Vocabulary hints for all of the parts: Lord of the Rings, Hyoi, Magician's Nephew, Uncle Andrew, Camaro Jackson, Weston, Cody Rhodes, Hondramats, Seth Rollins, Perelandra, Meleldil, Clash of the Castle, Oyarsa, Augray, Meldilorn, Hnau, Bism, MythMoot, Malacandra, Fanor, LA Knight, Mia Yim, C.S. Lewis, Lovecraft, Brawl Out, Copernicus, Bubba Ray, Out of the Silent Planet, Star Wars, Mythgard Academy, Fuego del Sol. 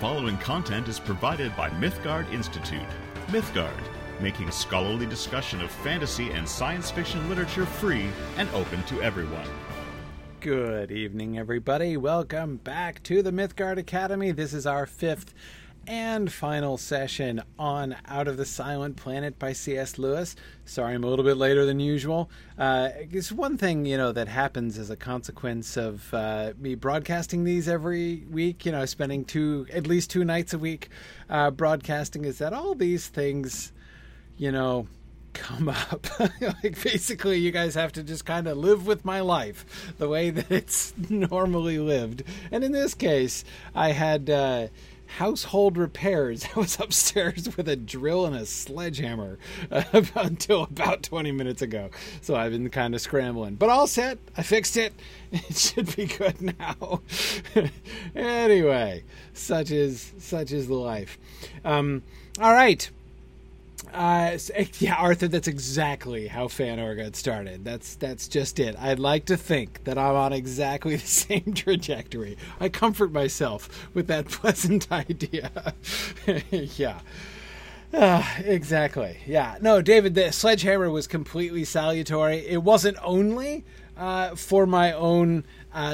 following content is provided by Mythgard Institute. Mythgard, making scholarly discussion of fantasy and science fiction literature free and open to everyone. Good evening, everybody. Welcome back to the Mythgard Academy. This is our fifth and final session on Out of the Silent Planet by C.S. Lewis. Sorry, I'm a little bit later than usual. It's one thing, that happens as a consequence of me broadcasting these every week, spending at least two nights a week broadcasting, is that all these things, come up. Like, basically, you guys have to just kind of live with my life the way that it's normally lived. And in this case, I had... household repairs. I was upstairs with a drill and a sledgehammer until about 20 minutes ago. So I've been kind of scrambling. But all set. I fixed it. It should be good now. Anyway, such is the life. All right. Arthur, that's exactly how Fanor got started. That's just it. I'd like to think that I'm on exactly the same trajectory. I comfort myself with that pleasant idea. Yeah. Exactly. Yeah. No, David, the sledgehammer was completely salutary. It wasn't only for my own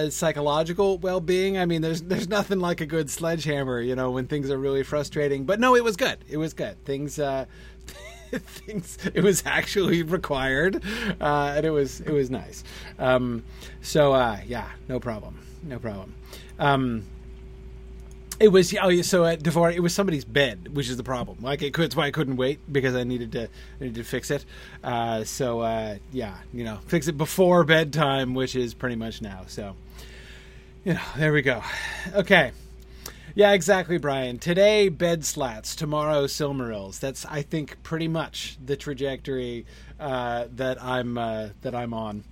psychological well-being. I mean, there's nothing like a good sledgehammer, when things are really frustrating. But no, it was good. It was good. Things it was actually required, and it was nice. No problem. It was somebody's bed, which is the problem. That's why I couldn't wait, because I needed to fix it. Fix it before bedtime, which is pretty much now. So, there we go. Okay. Yeah, exactly, Brian. Today, bed slats. Tomorrow, Silmarils. That's, I think, pretty much the trajectory that I'm on.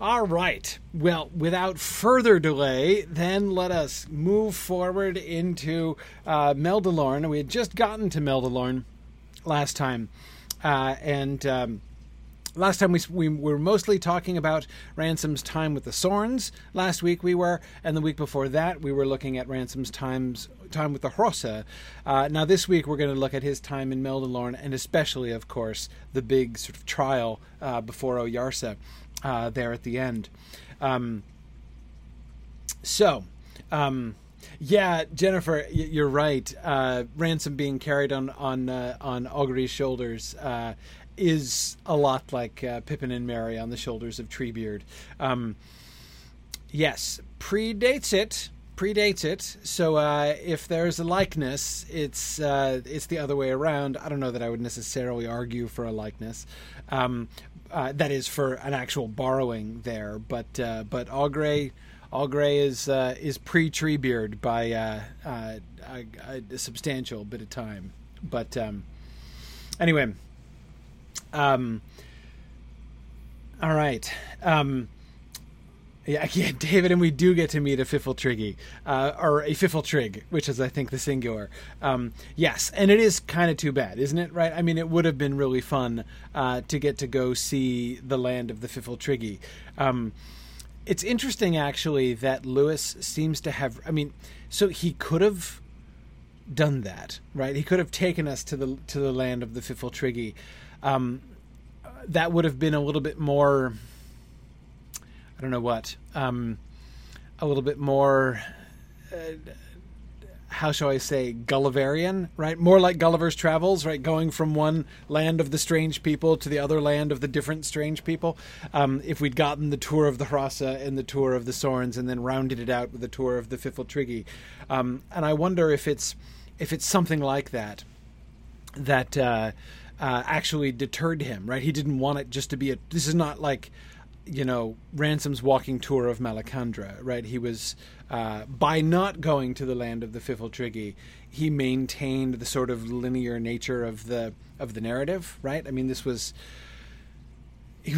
All right. Well, without further delay, then let us move forward into Meldilorn. We had just gotten to Meldilorn last time, last time we were mostly talking about Ransom's time with the Sorns. Last week we were, and the week before that we were looking at Ransom's time with the Hrossa. Now this week we're going to look at his time in Meldilorn, and especially, of course, the big sort of trial before Oyarsa there at the end. Yeah, Jennifer, you're right. Ransom being carried on Augray's shoulders is a lot like Pippin and Merry on the shoulders of Treebeard. Yes, predates it. So if there's a likeness, it's the other way around. I don't know that I would necessarily argue for a likeness. That is for an actual borrowing there, but Augray is pre-Treebeard by a substantial bit of time. But anyway. All right. David, and we do get to meet a Pfifltriggi, or a Pfifltrig, which is, I think, the singular. Yes, and it is kind of too bad, isn't it, right? I mean, it would have been really fun to get to go see the land of the Pfifltriggi. It's interesting, actually, that Lewis seems to have... I mean, so he could have done that, right? He could have taken us to the land of the Pfifltriggi. That would have been a little bit more... I don't know what, a little bit more, how shall I say, Gulliverian, right? More like Gulliver's Travels, right? Going from one land of the strange people to the other land of the different strange people. If we'd gotten the tour of the Hrossa and the tour of the Sorns and then rounded it out with a tour of the Pfifltriggi. And I wonder if it's something like that actually deterred him, right? He didn't want it just to be this is not like... Ransom's walking tour of Malacandra, right? He was, by not going to the land of the Pfifltriggi, he maintained the sort of linear nature of the narrative, right? I mean, he was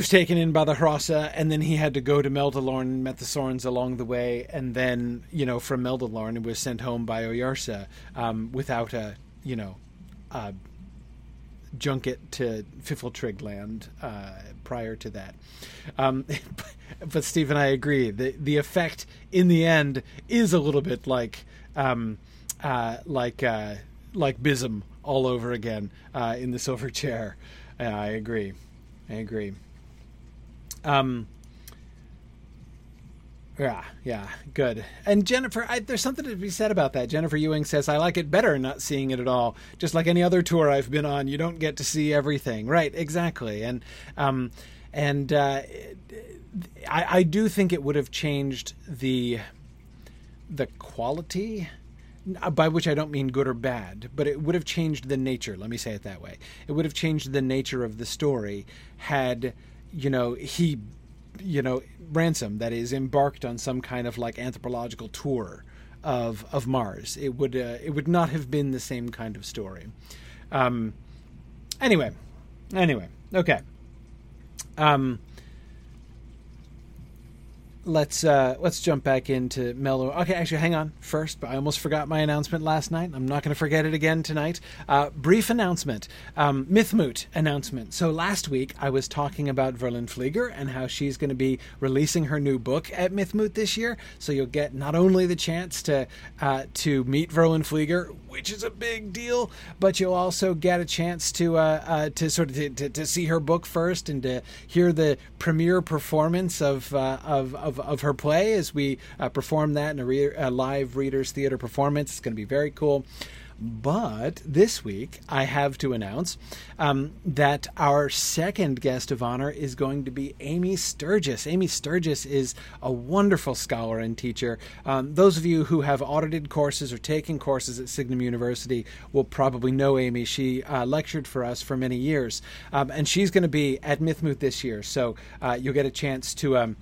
taken in by the Hrossa, and then he had to go to Meldilorn and met the Sorns along the way, and then, from Meldilorn, he was sent home by Oyarsa, without a junket to Pfifltrigg land prior to that. But Steve and I agree. The effect in the end is a little bit like like Bism all over again in the silver chair. I agree. Yeah, good. And Jennifer, there's something to be said about that. Jennifer Ewing says, I like it better not seeing it at all. Just like any other tour I've been on, you don't get to see everything. Right, exactly. And I do think it would have changed the quality, by which I don't mean good or bad, but it would have changed the nature. Let me say it that way. It would have changed the nature of the story had, Ransom, that is, embarked on some kind of like anthropological tour of Mars. It would not have been the same kind of story. Anyway, okay. Let's jump back into Mello. Okay, actually, hang on first. But I almost forgot my announcement last night. I'm not going to forget it again tonight. Brief announcement. MythMoot announcement. So last week I was talking about Verlyn Flieger and how she's going to be releasing her new book at MythMoot this year. So you'll get not only the chance to meet Verlyn Flieger, which is a big deal, but you'll also get a chance to see her book first and to hear the premiere performance of her play as we perform that in a live Readers Theater performance. It's going to be very cool. But this week, I have to announce that our second guest of honor is going to be Amy Sturgis. Amy Sturgis is a wonderful scholar and teacher. Those of you who have audited courses or taken courses at Signum University will probably know Amy. She lectured for us for many years, and she's going to be at MythMoot this year. So you'll get a chance to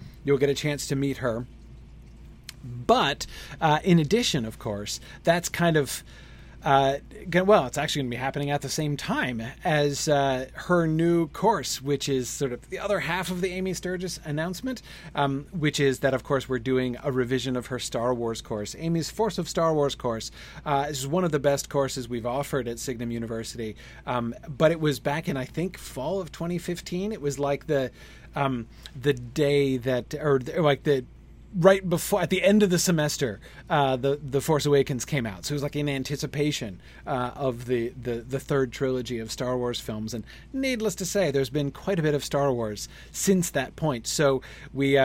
meet her. But in addition, of course, that's kind of it's actually going to be happening at the same time as her new course, which is sort of the other half of the Amy Sturgis announcement, which is that, of course, we're doing a revision of her Star Wars course. Amy's Force of Star Wars course is one of the best courses we've offered at Signum University. But it was back in, I think, fall of 2015. It was like the day that, or like the right before, at the end of the semester, the Force Awakens came out, so it was like in anticipation of the third trilogy of Star Wars films. And needless to say, there's been quite a bit of Star Wars since that point. So we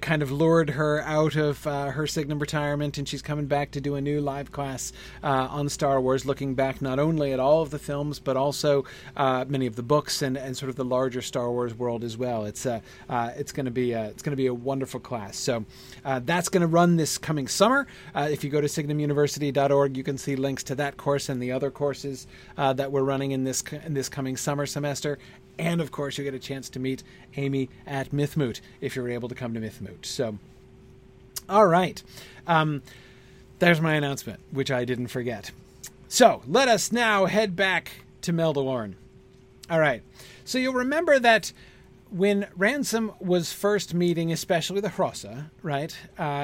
kind of lured her out of her Signum retirement, and she's coming back to do a new live class on Star Wars, looking back not only at all of the films but also many of the books and sort of the larger Star Wars world as well. It's going to be a wonderful class. So. That's going to run this coming summer. If you go to signumuniversity.org, you can see links to that course and the other courses that we're running in this coming summer semester. And, of course, you'll get a chance to meet Amy at MythMoot if you're able to come to MythMoot. So, all right. There's my announcement, which I didn't forget. So, let us now head back to Meldilorn. All right. So, you'll remember that when Ransom was first meeting, especially the Hrossa, right,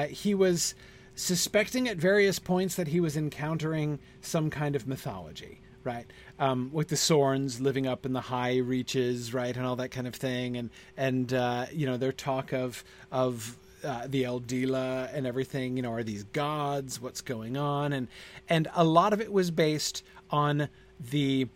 he was suspecting at various points that he was encountering some kind of mythology, right, with the Sorns living up in the high reaches, right, and all that kind of thing, and their talk of the Eldila and everything, are these gods, what's going on, and a lot of it was based on the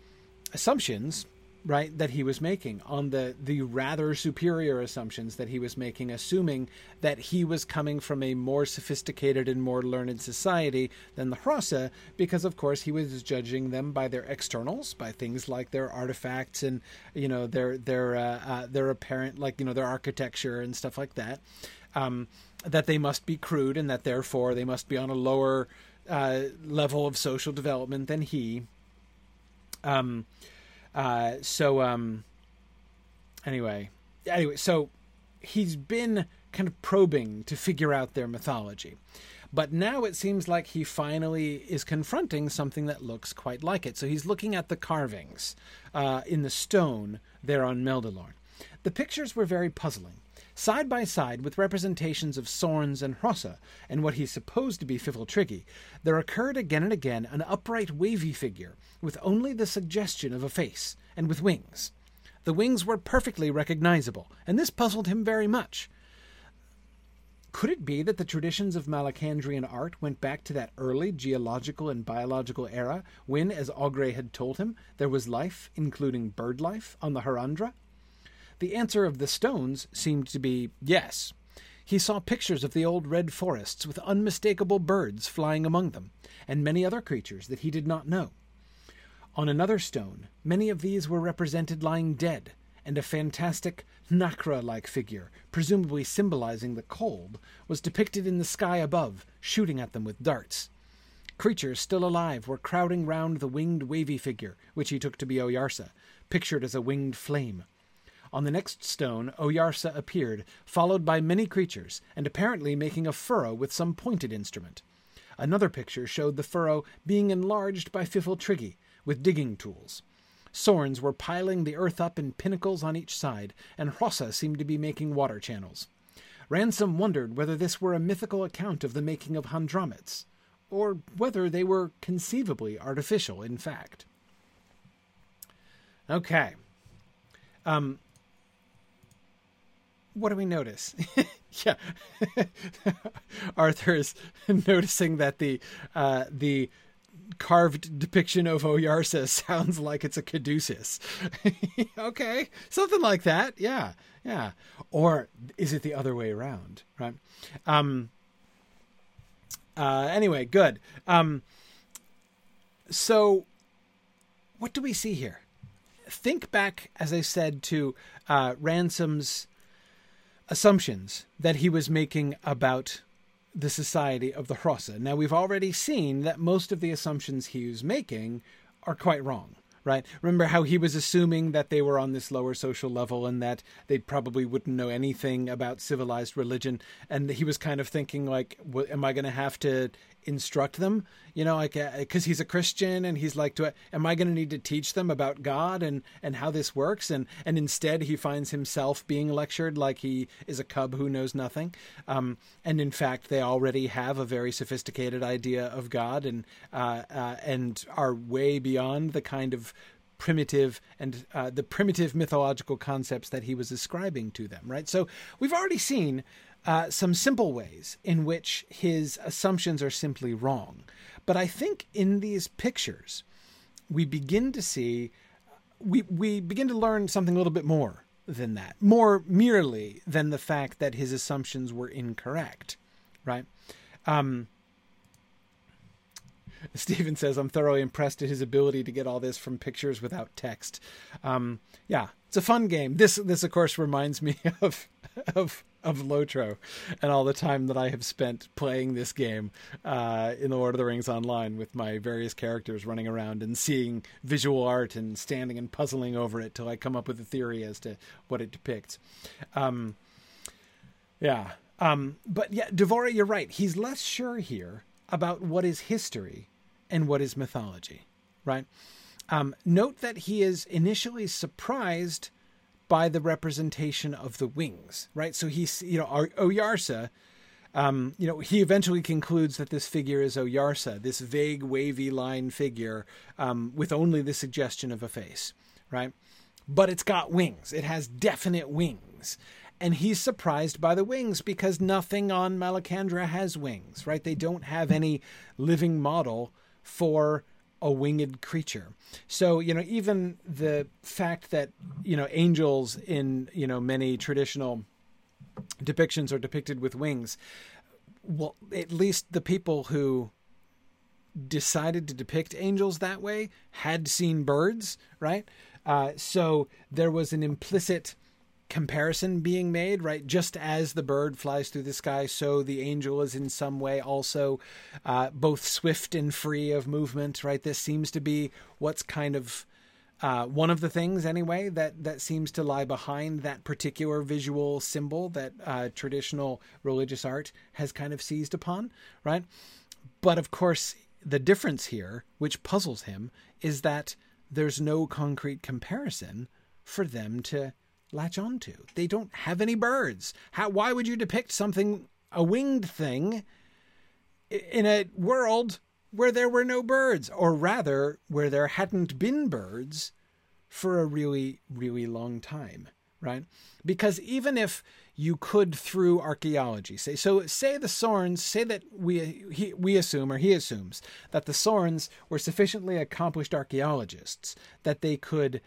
assumptions, right, that he was making, on the rather superior assumptions that he was making, assuming that he was coming from a more sophisticated and more learned society than the Hrossa, because, of course, he was judging them by their externals, by things like their artifacts and, their apparent, their architecture and stuff like that, that they must be crude and that, therefore, they must be on a lower level of social development than he. So he's been kind of probing to figure out their mythology. But now it seems like he finally is confronting something that looks quite like it. So he's looking at the carvings in the stone there on Meldilorn. The pictures were very puzzling, side by side with representations of Sorns and Hrossa and what he supposed to be Pfifltriggi. There occurred again and again an upright wavy figure with only the suggestion of a face and with wings. The wings were perfectly recognizable, and this puzzled him very much. Could it be that the traditions of Malacandrian art went back to that early geological and biological era when, as Augray had told him, there was life, including bird life, on the Harandra? The answer of the stones seemed to be yes. He saw pictures of the old red forests with unmistakable birds flying among them, and many other creatures that he did not know. On another stone, many of these were represented lying dead, and a fantastic Nakra-like figure, presumably symbolizing the cold, was depicted in the sky above, shooting at them with darts. Creatures still alive were crowding round the winged wavy figure, which he took to be Oyarsa, pictured as a winged flame. On the next stone, Oyarsa appeared, followed by many creatures, and apparently making a furrow with some pointed instrument. Another picture showed the furrow being enlarged by Pfifltriggi, with digging tools. Sorns were piling the earth up in pinnacles on each side, and Hrossa seemed to be making water channels. Ransom wondered whether this were a mythical account of the making of Hondramats, or whether they were conceivably artificial, in fact. Okay. What do we notice? Yeah, Arthur is noticing that the carved depiction of Oyarsa sounds like it's a caduceus. Okay, something like that. Yeah. Or is it the other way around? Right. Anyway, good. So, what do we see here? Think back, as I said, to Ransom's assumptions that he was making about the society of the Hrossa. Now, we've already seen that most of the assumptions he was making are quite wrong, right? Remember how he was assuming that they were on this lower social level and that they probably wouldn't know anything about civilized religion. And he was kind of thinking, like, am I going to have to instruct them? You know, like, because he's a Christian and he's like, am I going to need to teach them about God and how this works? And instead he finds himself being lectured like he is a cub who knows nothing. And in fact, they already have a very sophisticated idea of God and are way beyond the kind of primitive and the primitive mythological concepts that he was ascribing to them, right? So we've already seen some simple ways in which his assumptions are simply wrong. But I think in these pictures, we begin to see, we begin to learn something a little bit more than that, more merely than the fact that his assumptions were incorrect, right? Stephen says, I'm thoroughly impressed at his ability to get all this from pictures without text. Yeah, it's a fun game. This of course, reminds me of Lotro and all the time that I have spent playing this game in the Lord of the Rings Online with my various characters running around and seeing visual art and standing and puzzling over it till I come up with a theory as to what it depicts. But yeah, Devore, you're right. He's less sure here about what is history and what is mythology, right? Note that he is initially surprised by the representation of the wings, right? So he's, Oyarsa, he eventually concludes that this figure is Oyarsa, this vague, wavy line figure with only the suggestion of a face, right? But it's got wings. It has definite wings. And he's surprised by the wings because nothing on Malacandra has wings, right? They don't have any living model for a winged creature. So, even the fact that, angels in, many traditional depictions are depicted with wings. Well, at least the people who decided to depict angels that way had seen birds, right? So there was an implicit comparison being made, right? Just as the bird flies through the sky, so the angel is in some way also both swift and free of movement, right? This seems to be what's kind of one of the things, anyway, that seems to lie behind that particular visual symbol that traditional religious art has kind of seized upon, right? But of course, the difference here, which puzzles him, is that there's no concrete comparison for them to latch onto. They don't have any birds. Why would you depict a winged thing in a world where there were no birds, or rather where there hadn't been birds for a really, really long time, right? Because even if, you could through archaeology. Say the Sorns, say that we assume, or he assumes, that the Sorns were sufficiently accomplished archaeologists that they could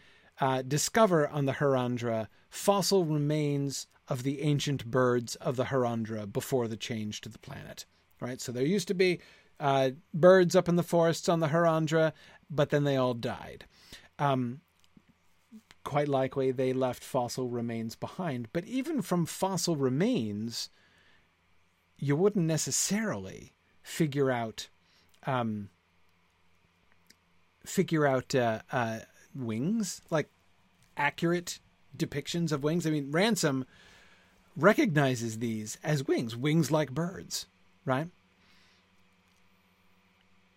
discover on the Harandra fossil remains of the ancient birds of the Harandra before the change to the planet, right? So there used to be birds up in the forests on the Harandra, but then they all died. Quite likely they left fossil remains behind. But even from fossil remains, you wouldn't necessarily figure out wings, like accurate depictions of wings. I mean, Ransom recognizes these as wings like birds, right?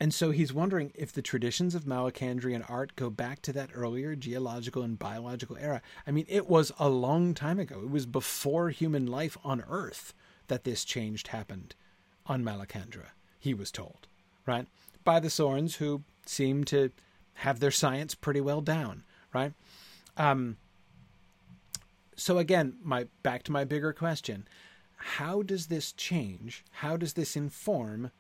And so he's wondering if the traditions of Malacandrian art go back to that earlier geological and biological era. I mean, it was a long time ago. It was before human life on Earth that this change happened on Malacandra, he was told, right? By the Sorns, who seem to have their science pretty well down, right? So again, back to my bigger question. How does this change? How does this inform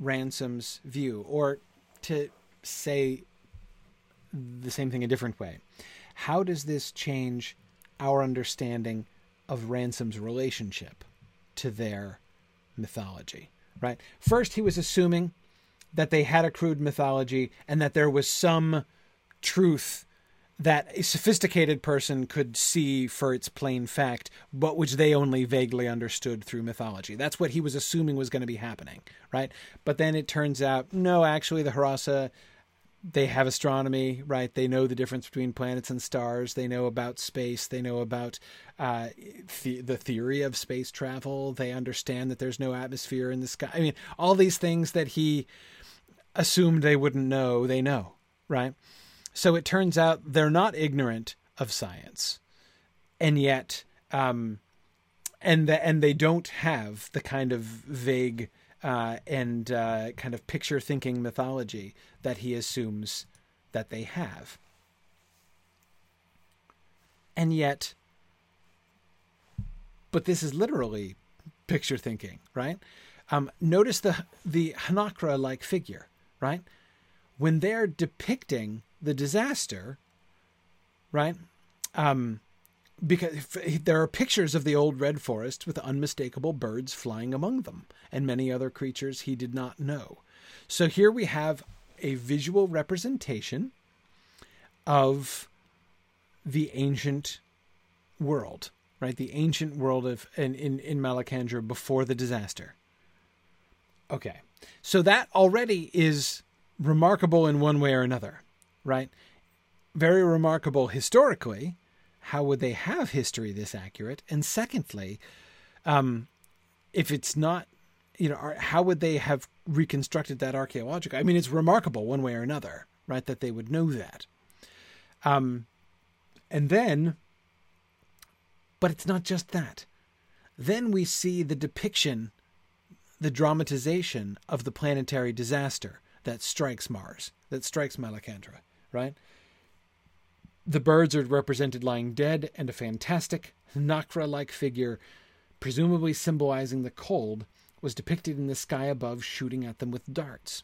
Ransom's view, or to say the same thing a different way, how does this change our understanding of Ransom's relationship to their mythology, right? First, he was assuming that they had a crude mythology and that there was some truth that a sophisticated person could see for its plain fact, but which they only vaguely understood through mythology. That's what he was assuming was going to be happening, right? But then it turns out, no, actually the Hrossa, they have astronomy, right? They know the difference between planets and stars. They know about space. They know about the theory of space travel. They understand that there's no atmosphere in the sky. I mean, all these things that he assumed they wouldn't know, they know, right? So it turns out they're not ignorant of science, and yet, and they don't have the kind of vague and kind of picture thinking mythology that he assumes that they have. And yet, but this is literally picture thinking, right? Notice the Hanakra like figure, right? When they're depicting the disaster, right? Because there are pictures of the old red forest with unmistakable birds flying among them and many other creatures he did not know. So here we have a visual representation of the ancient world, right? The ancient world of in Malacandra before the disaster. Okay. So that already is remarkable in one way or another. Right? Very remarkable historically. How would they have history this accurate? And secondly, if it's not, how would they have reconstructed that archaeological? I mean, it's remarkable one way or another, right? That they would know that. And then, but it's not just that. Then we see the depiction, the dramatization of the planetary disaster that strikes Mars, that strikes Malacandra. Right? The birds are represented lying dead, and a fantastic Nakra-like figure, presumably symbolizing the cold, was depicted in the sky above, shooting at them with darts.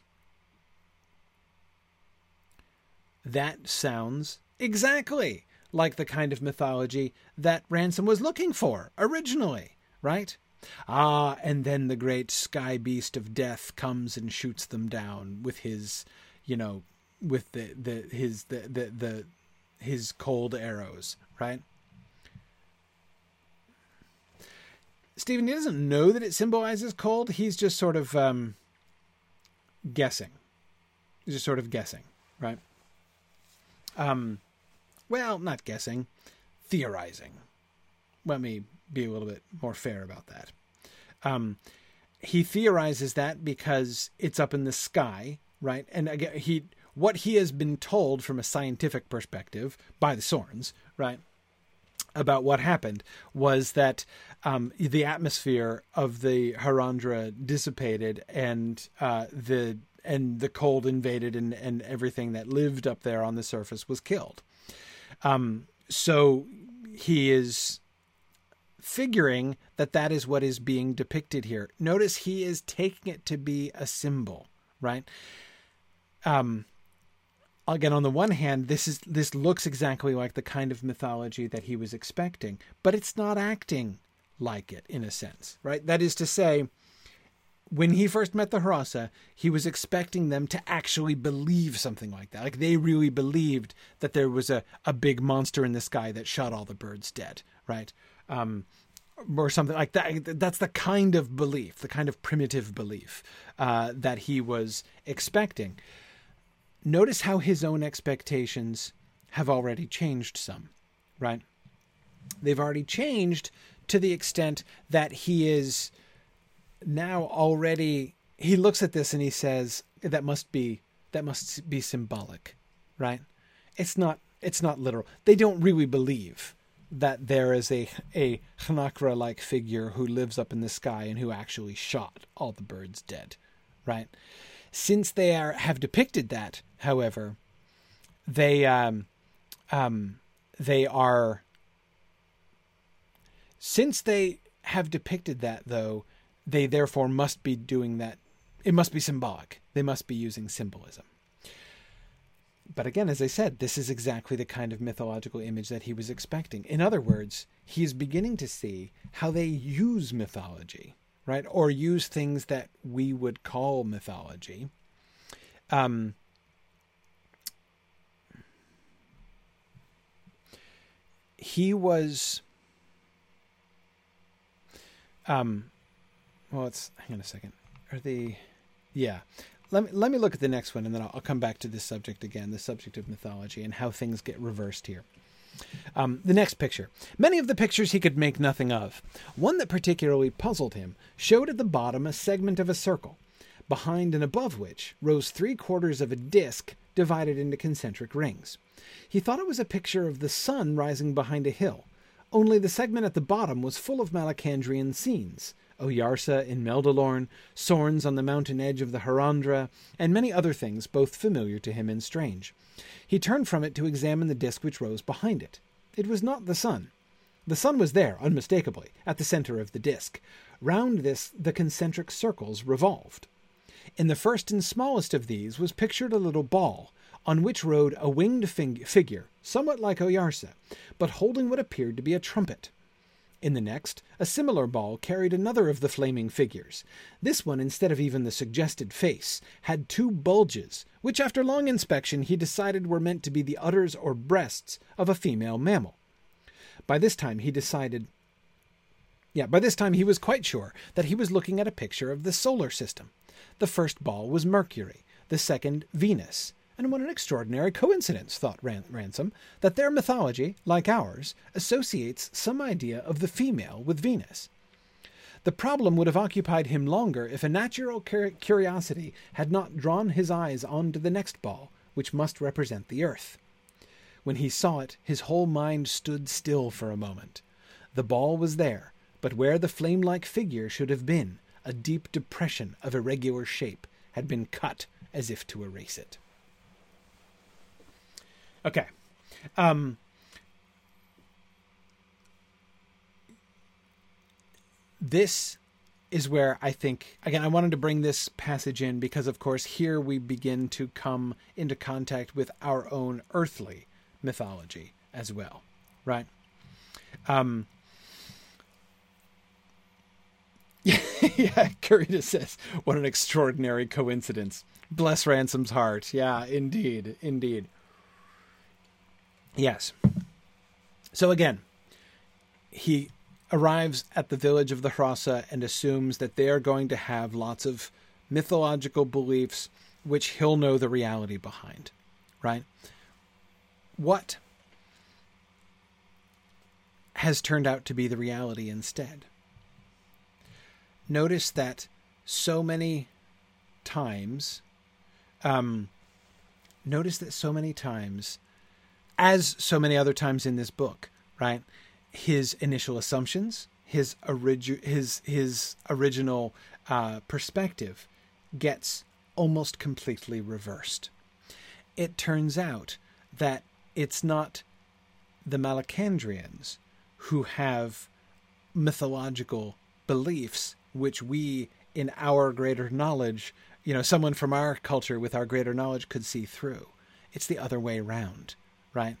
That sounds exactly like the kind of mythology that Ransom was looking for originally, right? Ah, and then the great sky beast of death comes and shoots them down with his, with his cold arrows, right? Stephen, he doesn't know that it symbolizes cold. He's just sort of guessing. He's just sort of guessing, right? Well, not guessing, theorizing. Let me be a little bit more fair about that. He theorizes that because it's up in the sky, right? And again, what he has been told from a scientific perspective by the Sorns, right, about what happened was that the atmosphere of the Harandra dissipated, and the cold invaded, and everything that lived up there on the surface was killed. So he is figuring that that is what is being depicted here. Notice he is taking it to be a symbol, right? Again, on the one hand, this looks exactly like the kind of mythology that he was expecting, but it's not acting like it in a sense, right? That is to say, when he first met the Hrossa, he was expecting them to actually believe something like that. Like they really believed that there was a big monster in the sky that shot all the birds dead, right? Or something like that. That's the kind of belief, the kind of primitive belief that he was expecting. Notice how his own expectations have already changed some, right? They've already changed to the extent that he is now already, he looks at this and he says, that must be symbolic, right? It's not literal. They don't really believe that there is a Hanakra-like figure who lives up in the sky and who actually shot all the birds dead, right? Since they have depicted that, however, they therefore must be doing that. It must be symbolic. They must be using symbolism. But again, as I said, this is exactly the kind of mythological image that he was expecting. In other words, he is beginning to see how they use mythology, right? Or use things that we would call mythology. He was... hang on a second. Let me look at the next one, and then I'll come back to this subject again, the subject of mythology and how things get reversed here. The next picture. Many of the pictures he could make nothing of. One that particularly puzzled him showed at the bottom a segment of a circle, behind and above which rose 3/4 of a disc divided into concentric rings. He thought it was a picture of the sun rising behind a hill, only the segment at the bottom was full of Malacandrian scenes. Oyarsa in Meldilorn, Sorns on the mountain edge of the Harandra, and many other things both familiar to him and strange. He turned from it to examine the disk which rose behind it. It was not the sun. The sun was there, unmistakably, at the center of the disk. Round this the concentric circles revolved. In the first and smallest of these was pictured a little ball, on which rode a winged figure, somewhat like Oyarsa, but holding what appeared to be a trumpet. In the next, a similar ball carried another of the flaming figures. This one, instead of even the suggested face, had 2 bulges, which after long inspection he decided were meant to be the udders or breasts of a female mammal. By this time he was quite sure that he was looking at a picture of the solar system. The first ball was Mercury, the second Venus. And what an extraordinary coincidence, thought Ransom, that their mythology, like ours, associates some idea of the female with Venus. The problem would have occupied him longer if a natural curiosity had not drawn his eyes onto the next ball, which must represent the Earth. When he saw it, his whole mind stood still for a moment. The ball was there, but where the flame-like figure should have been, a deep depression of irregular shape had been cut as if to erase it. Okay. This is where I think, again, I wanted to bring this passage in because, of course, here we begin to come into contact with our own earthly mythology as well, right? Yeah, Curita says, what an extraordinary coincidence. Bless Ransom's heart. Yeah, indeed, indeed. Yes. So again, he arrives at the village of the Hrossa and assumes that they are going to have lots of mythological beliefs, which he'll know the reality behind, right? What has turned out to be the reality instead? Notice that so many times, as so many other times in this book, right? His initial assumptions, his original perspective gets almost completely reversed. It turns out that it's not the Malacandrians who have mythological beliefs, which we, in our greater knowledge, you know, someone from our culture with our greater knowledge could see through. It's the other way around, right?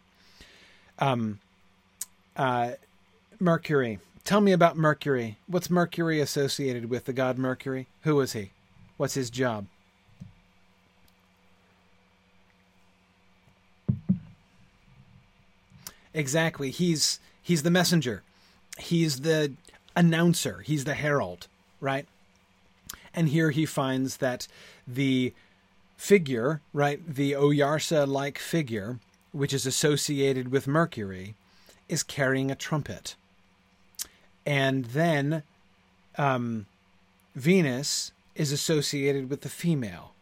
Mercury. Tell me about Mercury. What's Mercury associated with, the god Mercury? Who was he? What's his job? Exactly. He's the messenger. He's the announcer. He's the herald, right? And here he finds that the figure, right, the Oyarsa-like figure, which is associated with Mercury, is carrying a trumpet. And then Venus is associated with the female.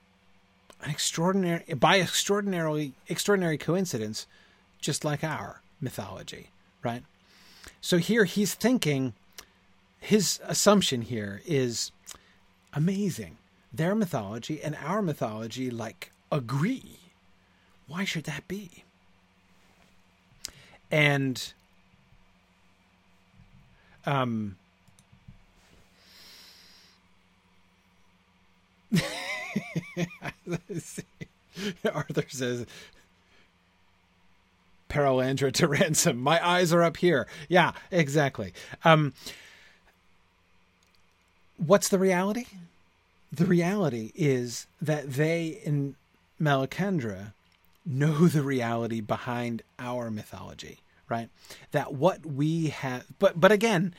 An extraordinary, by extraordinary coincidence, just like our mythology, right? So here he's thinking, his assumption here is amazing. Their mythology and our mythology, like, agree. Why should that be? And Arthur says, Perelandra to Ransom, my eyes are up here. Yeah, exactly. What's the reality? The reality is that they in Malacandra know the reality behind our mythology, right? That what we have, but again,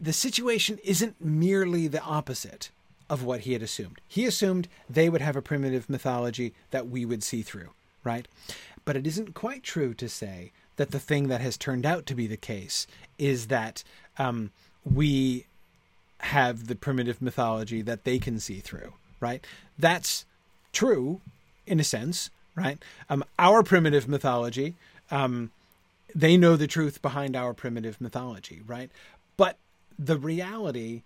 the situation isn't merely the opposite of what he had assumed. He assumed they would have a primitive mythology that we would see through, right? But it isn't quite true to say that the thing that has turned out to be the case is that we have the primitive mythology that they can see through, right? That's true in a sense, right? Our primitive mythology, they know the truth behind our primitive mythology, right? But the reality,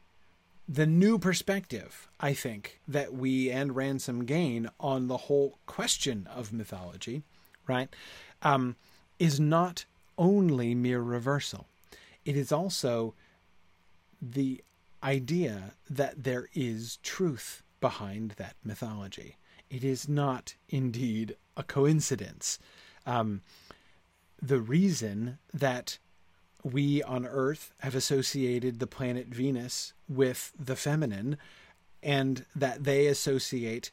the new perspective, I think, that we and Ransom gain on the whole question of mythology, right, is not only mere reversal. It is also the idea that there is truth behind that mythology. It is not indeed a coincidence. The reason that we on Earth have associated the planet Venus with the feminine, and that they associate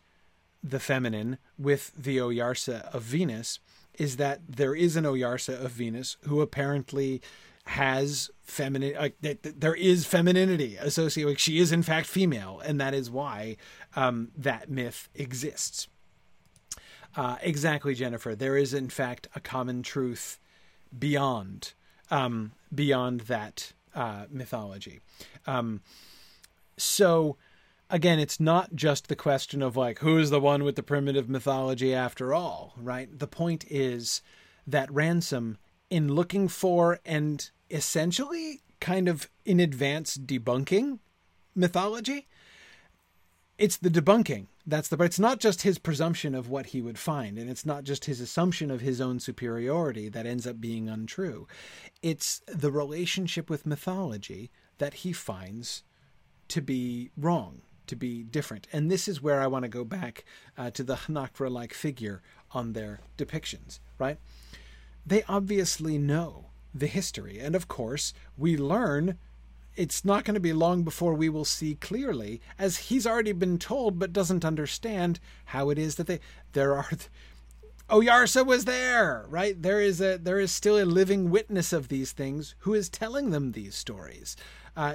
the feminine with the Oyarsa of Venus, is that there is an Oyarsa of Venus who apparently has feminine, like, there is femininity associated, like, she is in fact female, and that is why that myth exists. Exactly, Jennifer. There is in fact a common truth beyond that mythology. So again, it's not just the question of, like, who is the one with the primitive mythology after all, right? The point is that Ransom, in looking for and essentially kind of in advance debunking mythology, it's the debunking. But it's not just his presumption of what he would find, and it's not just his assumption of his own superiority that ends up being untrue. It's the relationship with mythology that he finds to be wrong, to be different. And this is where I want to go back to the Hrossa-like figure on their depictions, right? They obviously know the history. And of course, we learn it's not going to be long before we will see clearly, as he's already been told but doesn't understand, how it is that Oyarsa was there, right? There is still a living witness of these things who is telling them these stories.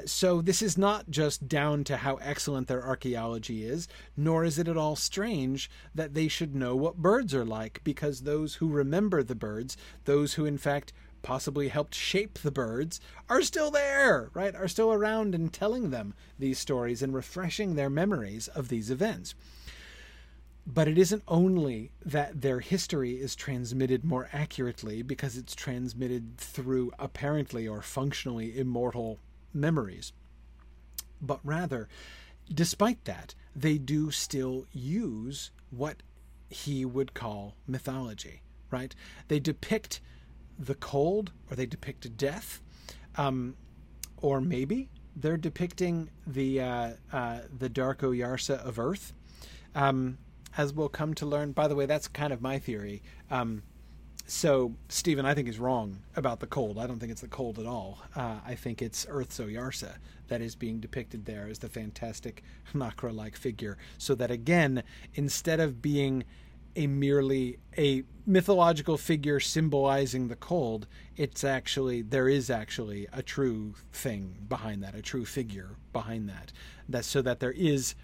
So this is not just down to how excellent their archaeology is, nor is it at all strange that they should know what birds are like, because those who remember the birds, those who in fact possibly helped shape the birds, are still there, right? Are still around and telling them these stories and refreshing their memories of these events. But it isn't only that their history is transmitted more accurately because it's transmitted through apparently or functionally immortal memories, but rather, despite that, they do still use what he would call mythology, right? They depict the cold, or they depict death, or maybe they're depicting the dark Oyarsa of Earth, as we'll come to learn. By the way, that's kind of my theory. So Stephen, I think, is wrong about the cold. I don't think it's the cold at all. I think it's Earth's Oyarsa that is being depicted there as the fantastic Hnakra-like figure. So that, again, instead of being merely a mythological figure symbolizing the cold, it's actually, there is actually a true thing behind that, a true figure behind that. That's so that there is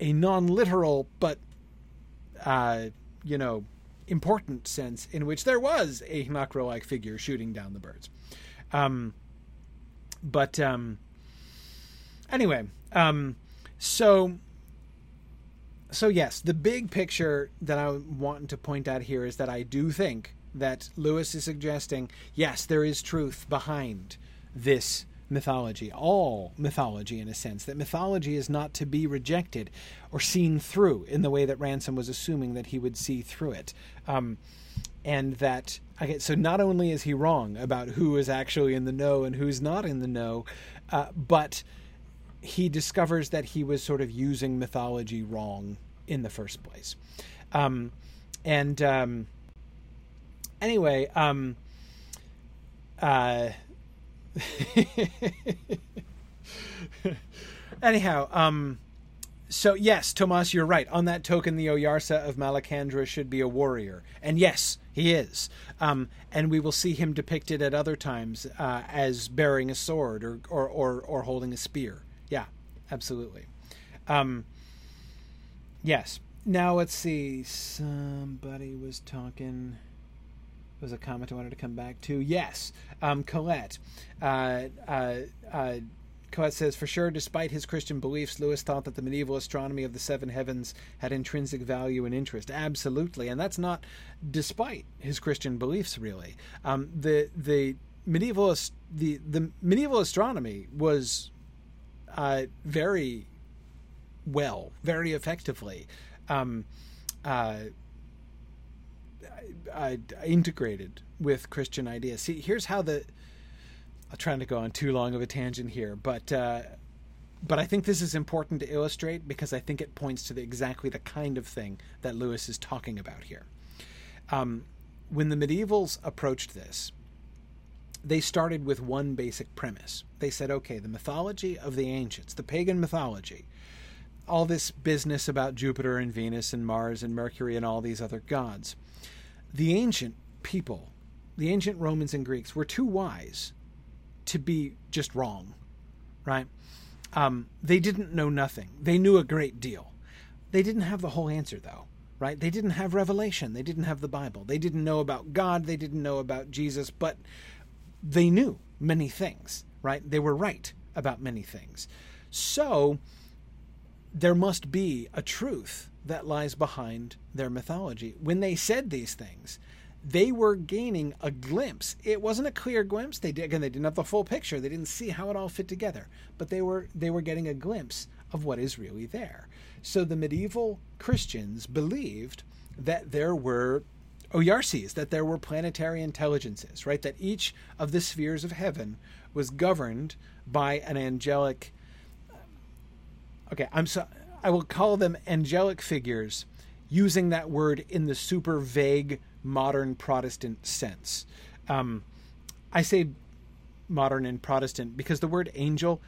a non-literal but, important sense in which there was a Hnakra-like figure shooting down the birds. So yes, the big picture that I'm wanting to point out here is that I do think that Lewis is suggesting, yes, there is truth behind this mythology, all mythology in a sense, that mythology is not to be rejected or seen through in the way that Ransom was assuming that he would see through it. And that, okay, so not only is he wrong about who is actually in the know and who's not in the know, but he discovers that he was sort of using mythology wrong in the first place. So yes, Tomas, you're right. On that token, the Oyarsa of Malacandra should be a warrior. And yes, he is. And we will see him depicted at other times as bearing a sword or holding a spear. Yeah, absolutely. Yes. Now let's see. Somebody was talking. Was a comment I wanted to come back to. Yes, Colette. Colette says, for sure, despite his Christian beliefs, Lewis thought that the medieval astronomy of the seven heavens had intrinsic value and interest. Absolutely, and that's not despite his Christian beliefs, really. The medieval astronomy was very well, very effectively integrated with Christian ideas. See, here's how the... I'm trying to go on too long of a tangent here, but I think this is important to illustrate because I think it points to exactly the kind of thing that Lewis is talking about here. When the medievals approached this, they started with one basic premise. They said, okay, the mythology of the ancients, the pagan mythology, all this business about Jupiter and Venus and Mars and Mercury and all these other gods. The ancient people, the ancient Romans and Greeks, were too wise to be just wrong, right? They didn't know nothing. They knew a great deal. They didn't have the whole answer, though, right? They didn't have revelation. They didn't have the Bible. They didn't know about God. They didn't know about Jesus, but they knew many things, right? They were right about many things. So there must be a truth that lies behind their mythology. When they said these things, they were gaining a glimpse. It wasn't a clear glimpse. They didn't have the full picture. They didn't see how it all fit together, but they were getting a glimpse of what is really there. So the medieval Christians believed that there were Oyarses, that there were planetary intelligences, right? That each of the spheres of heaven was governed by an angelic... Okay, I will call them angelic figures, using that word in the super vague modern Protestant sense. I say modern and Protestant because the word angel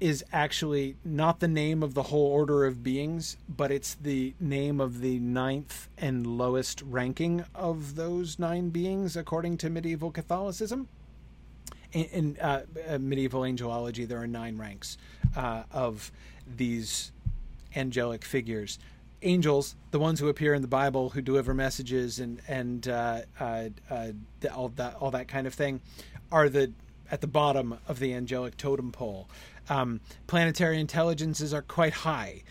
is actually not the name of the whole order of beings, but it's the name of the ninth and lowest ranking of those nine beings, according to medieval Catholicism. In medieval angelology, there are nine ranks of these angelic figures. Angels, the ones who appear in the Bible, who deliver messages and all that kind of thing, are at the bottom of the angelic totem pole. Planetary intelligences are quite high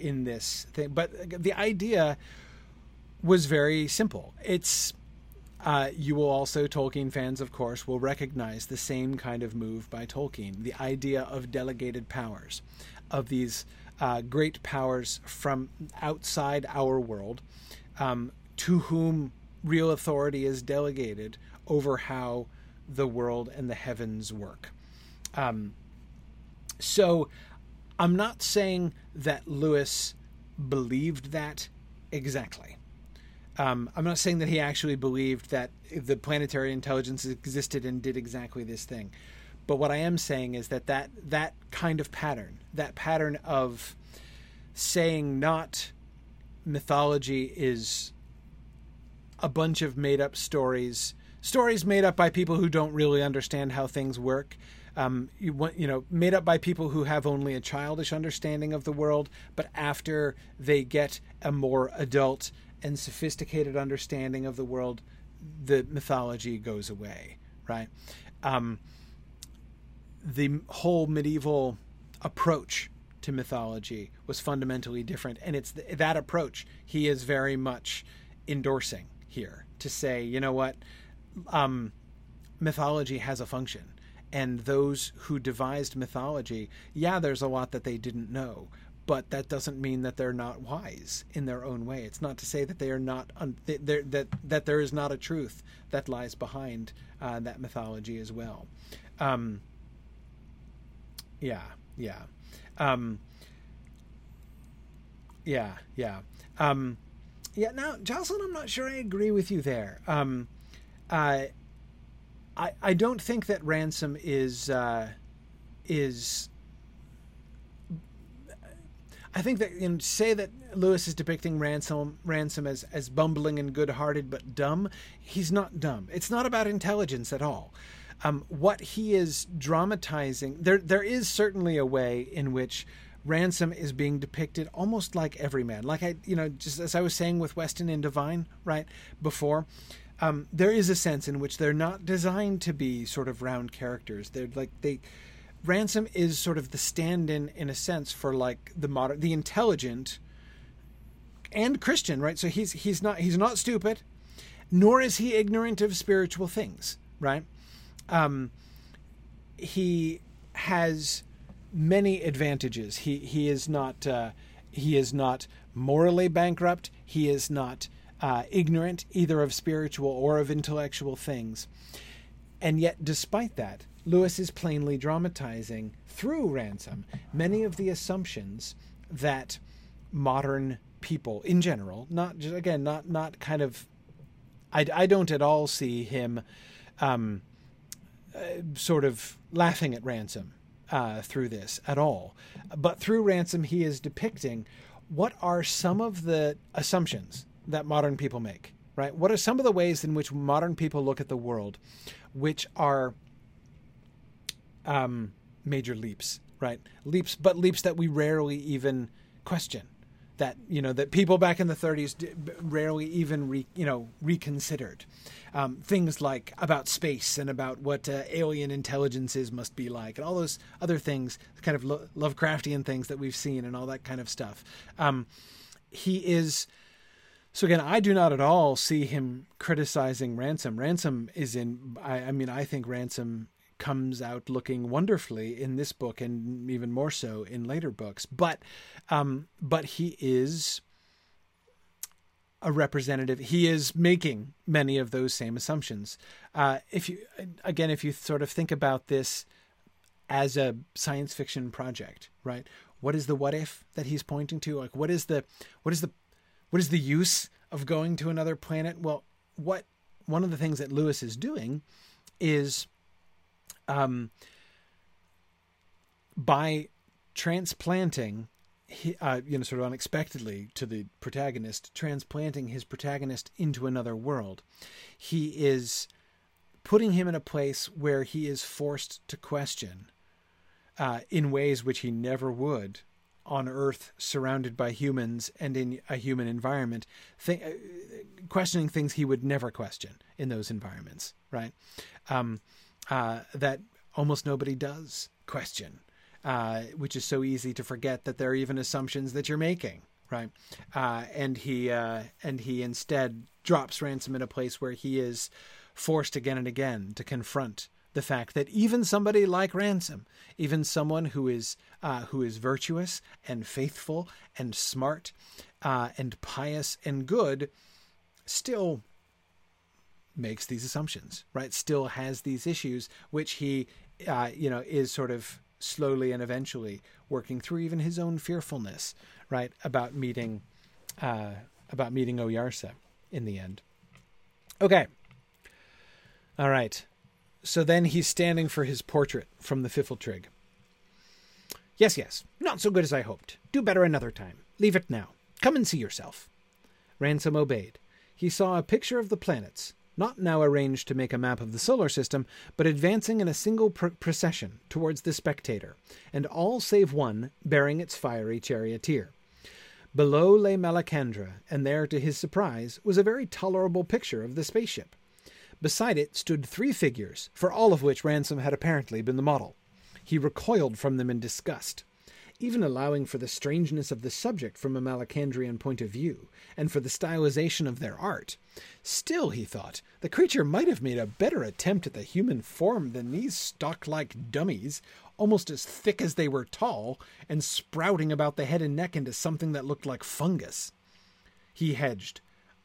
in this thing, but the idea was very simple. It's you will also, Tolkien fans, of course, will recognize the same kind of move by Tolkien, the idea of delegated powers, of these great powers from outside our world, to whom real authority is delegated over how the world and the heavens work. So I'm not saying that Lewis believed that exactly. I'm not saying that he actually believed that the planetary intelligence existed and did exactly this thing. But what I am saying is that that kind of pattern, that pattern of saying not mythology is a bunch of made-up stories, stories made up by people who don't really understand how things work, made up by people who have only a childish understanding of the world, but after they get a more adult and sophisticated understanding of the world, the mythology goes away, right? The whole medieval approach to mythology was fundamentally different, and it's that approach he is very much endorsing here to say, you know what, mythology has a function, and those who devised mythology, yeah, there's a lot that they didn't know, but that doesn't mean that they're not wise in their own way. It's not to say that they are not that there is not a truth that lies behind that mythology as well. Now, Jocelyn, I'm not sure I agree with you there. I don't think that Ransom is. I think that say that Lewis is depicting Ransom as bumbling and good-hearted but dumb. He's not dumb. It's not about intelligence at all. What he is dramatizing, there is certainly a way in which Ransom is being depicted almost like everyman. Like just as I was saying with Weston and Divine right before, there is a sense in which they're not designed to be sort of round characters. Ransom is sort of the stand-in, in a sense, for like the intelligent and Christian, right? So he's not stupid, nor is he ignorant of spiritual things, right? He has many advantages. He is not morally bankrupt. He is not ignorant either of spiritual or of intellectual things. And yet, despite that, Lewis is plainly dramatizing through Ransom many of the assumptions that modern people in general, I don't at all see him sort of laughing at Ransom through this at all. But through Ransom, he is depicting what are some of the assumptions that modern people make, right? What are some of the ways in which modern people look at the world, which are major leaps, right? Leaps that we rarely even question, that, that people back in the 30s rarely even, reconsidered. Things like about space and about what alien intelligences must be like and all those other things, kind of Lovecraftian things that we've seen and all that kind of stuff. So again, I do not at all see him criticizing Ransom. I think Ransom comes out looking wonderfully in this book and even more so in later books. But he is a representative. He is making many of those same assumptions. If you sort of think about this as a science fiction project, right? What is the what if that he's pointing to? Like, what is the use of going to another planet? Well, one of the things that Lewis is doing is by transplanting, sort of unexpectedly to the protagonist, transplanting his protagonist into another world, he is putting him in a place where he is forced to question in ways which he never would on Earth, surrounded by humans and in a human environment, questioning things he would never question in those environments, right? That almost nobody does question, which is so easy to forget that there are even assumptions that you're making, right? And he instead drops Ransom in a place where he is forced again and again to confront the fact that even somebody like Ransom, even someone who is virtuous and faithful and smart and pious and good, still makes these assumptions, right? Still has these issues, which he is sort of slowly and eventually working through even his own fearfulness, right, about meeting Oyarsa in the end. Okay. All right. So then he's standing for his portrait from the Pfifltriggi. Yes, yes. Not so good as I hoped. Do better another time. Leave it now. Come and see yourself. Ransom obeyed. He saw a picture of the planets, not now arranged to make a map of the solar system, but advancing in a single procession towards the spectator, and all save one bearing its fiery charioteer. Below lay Malacandra, and there, to his surprise, was a very tolerable picture of the spaceship. Beside it stood three figures, for all of which Ransom had apparently been the model. He recoiled from them in disgust. Even allowing for the strangeness of the subject from a Malacandrian point of view, and for the stylization of their art, still, he thought, the creature might have made a better attempt at the human form than these stock-like dummies, almost as thick as they were tall, and sprouting about the head and neck into something that looked like fungus. He hedged.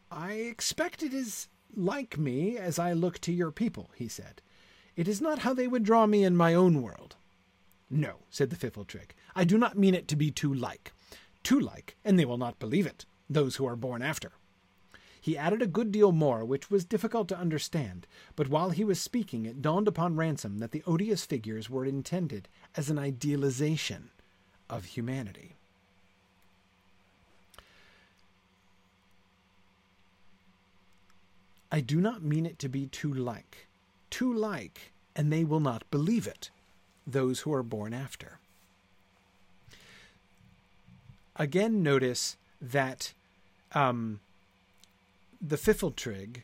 "I expect it is like me as I look to your people," he said. "It is not how they would draw me in my own world." "No," said the Pfifltriggi, "I do not mean it to be too like. Too like, and they will not believe it, those who are born after." He added a good deal more, which was difficult to understand, but while he was speaking it dawned upon Ransom that the odious figures were intended as an idealization of humanity. "I do not mean it to be too like, and they will not believe it, those who are born after." Again, notice that the Pfifltriggi,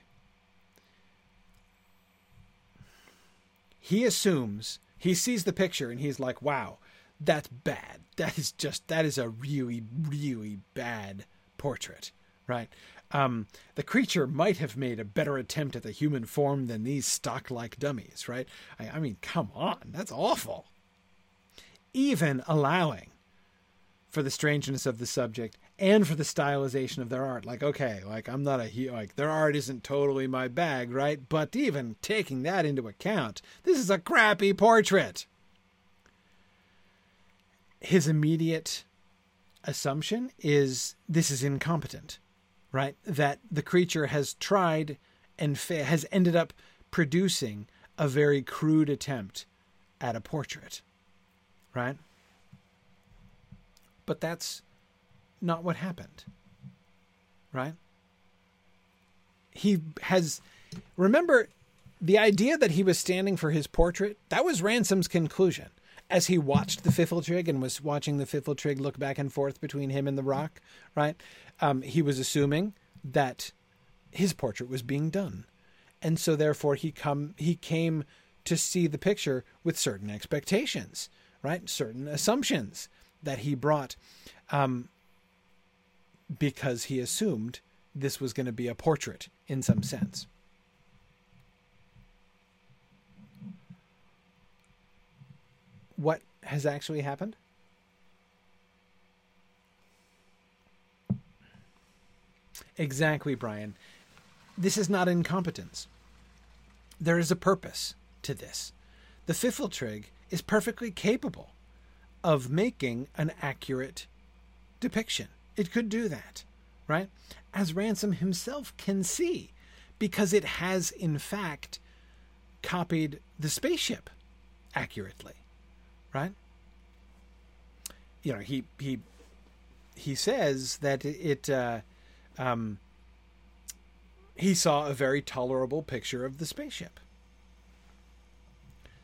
he assumes, he sees the picture and he's like, wow, that's bad. That is a really, really bad portrait, right? The creature might have made a better attempt at the human form than these stock-like dummies, right? I mean, come on, that's awful. Even allowing for the strangeness of the subject and for the stylization of their art. Like, okay, like I'm not a, like their art isn't totally my bag, right? But even taking that into account, this is a crappy portrait. His immediate assumption is this is incompetent, right? That the creature has tried and has ended up producing a very crude attempt at a portrait, right? But that's not what happened, right? He has, remember, the idea that he was standing for his portrait, that was Ransom's conclusion. As he watched the Pfifltriggi and was watching the Pfifltriggi look back and forth between him and the rock, right? He was assuming that his portrait was being done. And so therefore he came to see the picture with certain expectations, right? Certain assumptions that he brought because he assumed this was going to be a portrait in some sense. What has actually happened? Exactly, Brian. This is not incompetence. There is a purpose to this. The Pfifltriggi is perfectly capable of making an accurate depiction. It could do that, right? As Ransom himself can see, because it has, in fact, copied the spaceship accurately, right? You know, he says that he saw a very tolerable picture of the spaceship.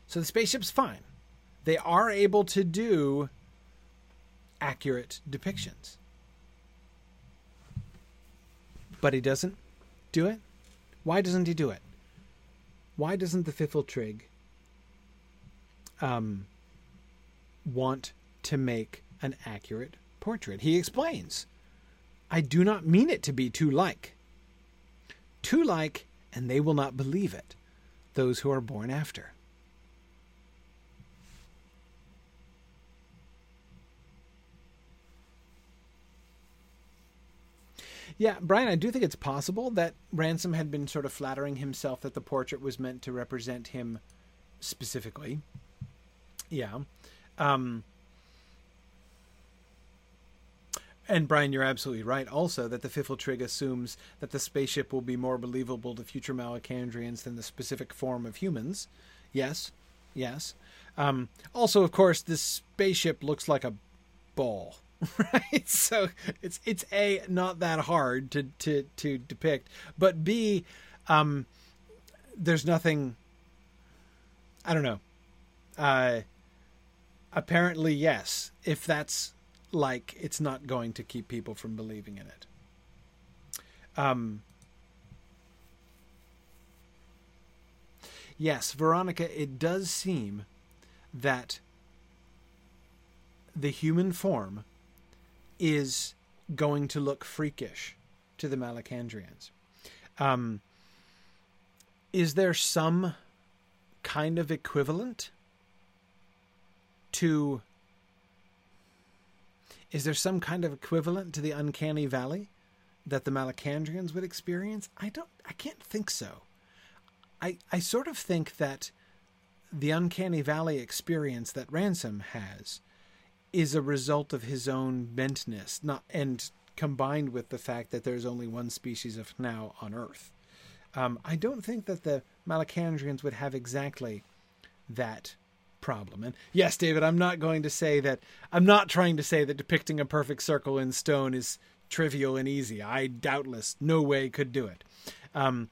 So the spaceship's fine. They are able to do accurate depictions. But he doesn't do it? Why doesn't he do it? Why doesn't the Pfifltriggi want to make an accurate portrait? He explains, "I do not mean it to be too like. Too like, and they will not believe it, those who are born after." Yeah, Brian, I do think it's possible that Ransom had been sort of flattering himself that the portrait was meant to represent him specifically, Yeah. And Brian, you're absolutely right also that the Pfifltriggi assumes that the spaceship will be more believable to future Malacandrians than the specific form of humans. Yes, yes. Also, of course, this spaceship looks like a ball, right? So it's A, not that hard to depict, but B, there's nothing, I don't know. Apparently, yes, if that's, like, it's not going to keep people from believing in it. Yes, Veronica, it does seem that the human form is going to look freakish to the Malacandrians. Is there some kind of equivalent to... Is there some kind of equivalent to the uncanny valley that the Malacandrians would experience? I can't think so. I sort of think that the uncanny valley experience that Ransom has is a result of his own bentness, and combined with the fact that there's only one species of now on Earth. I don't think that the Malacandrians would have exactly that problem. And yes, David, I'm not trying to say that depicting a perfect circle in stone is trivial and easy. I doubtless no way could do it. I'm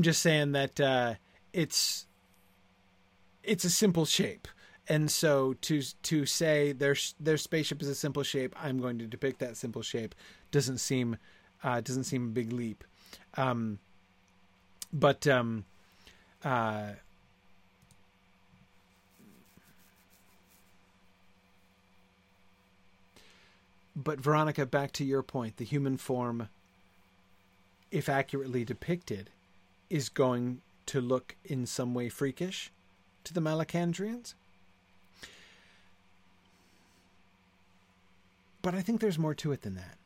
just saying that it's a simple shape, and so to say their spaceship is a simple shape, I'm going to depict that simple shape, doesn't seem a big leap. But Veronica, back to your point, the human form, if accurately depicted, is going to look in some way freakish to the Malacandrians. But I think there's more to it than that.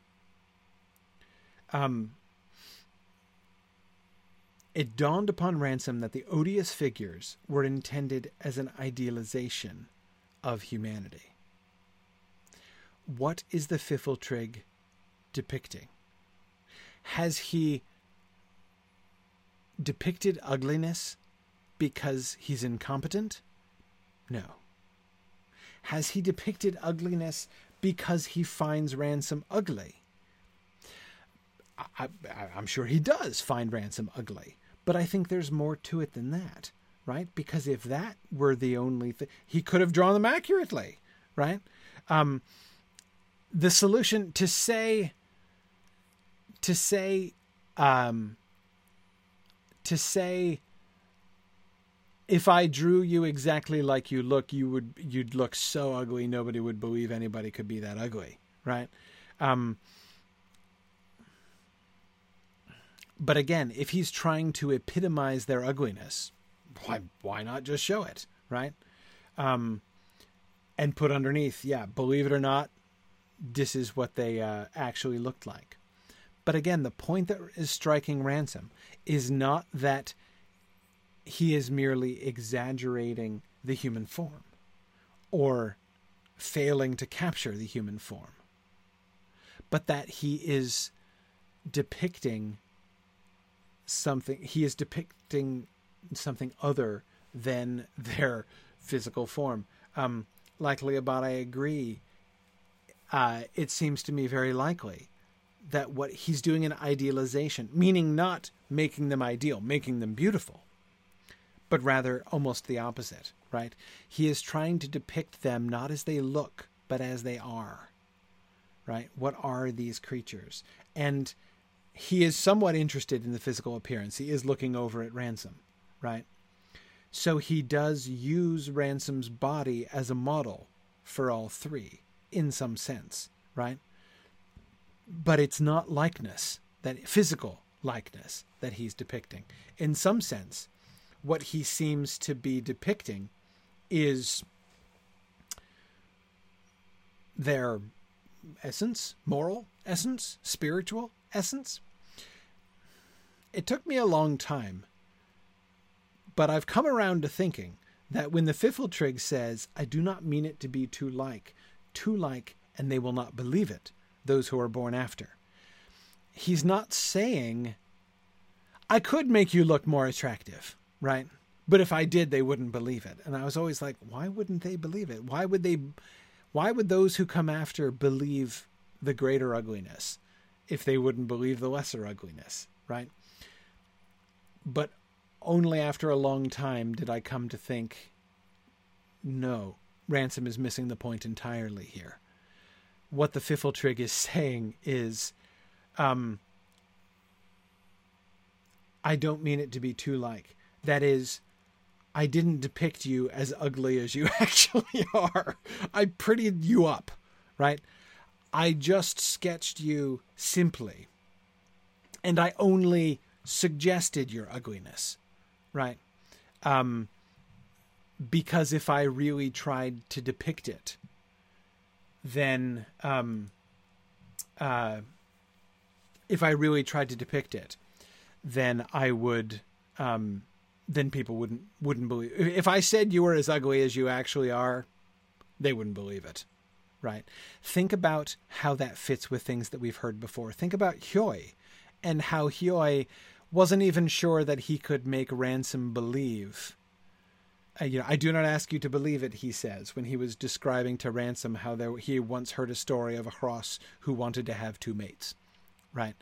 It dawned upon Ransom that the odious figures were intended as an idealization of humanity. What is the Pfifltrigg depicting? Has he depicted ugliness because he's incompetent? No. Has he depicted ugliness because he finds Ransom ugly? I'm sure he does find Ransom ugly, but I think there's more to it than that, right? Because if that were the only thing, he could have drawn them accurately, right? The solution to say, if I drew you exactly like you look, you'd look so ugly. Nobody would believe anybody could be that ugly. Right. But again, if he's trying to epitomize their ugliness, why not just show it? Right. And put underneath, yeah, believe it or not, this is what they actually looked like. But again, the point that is striking Ransom is not that he is merely exaggerating the human form or failing to capture the human form, but that he is depicting something. He is depicting something other than their physical form. Likely about, I agree. It seems to me very likely that what he's doing in idealization, meaning not making them ideal, making them beautiful, but rather almost the opposite, right? He is trying to depict them not as they look, but as they are, right? What are these creatures? And he is somewhat interested in the physical appearance. He is looking over at Ransom, right? So he does use Ransom's body as a model for all three, in some sense, right? But it's not likeness, that physical likeness that he's depicting. In some sense, what he seems to be depicting is their essence, moral essence, spiritual essence. It took me a long time, but I've come around to thinking that when the Pfifltrigg says, I do not mean it to be too like, and they will not believe it, those who are born after. He's not saying, I could make you look more attractive, right? But if I did, they wouldn't believe it. And I was always like, why wouldn't they believe it? Why would those who come after believe the greater ugliness if they wouldn't believe the lesser ugliness, right? But only after a long time did I come to think, no, Ransom is missing the point entirely here. What the Pfifltrigg is saying is, I don't mean it to be too like. That is, I didn't depict you as ugly as you actually are. I prettied you up, right? I just sketched you simply. And I only suggested your ugliness, right? Because if I really tried to depict it, then I would then people wouldn't believe. If I said you were as ugly as you actually are, they wouldn't believe it, right? Think about how that fits with things that we've heard before. Think about Hyoi and how Hyoi wasn't even sure that he could make Ransom believe. I do not ask you to believe it, he says, when he was describing to Ransom how he once heard a story of a Hross who wanted to have two mates, right?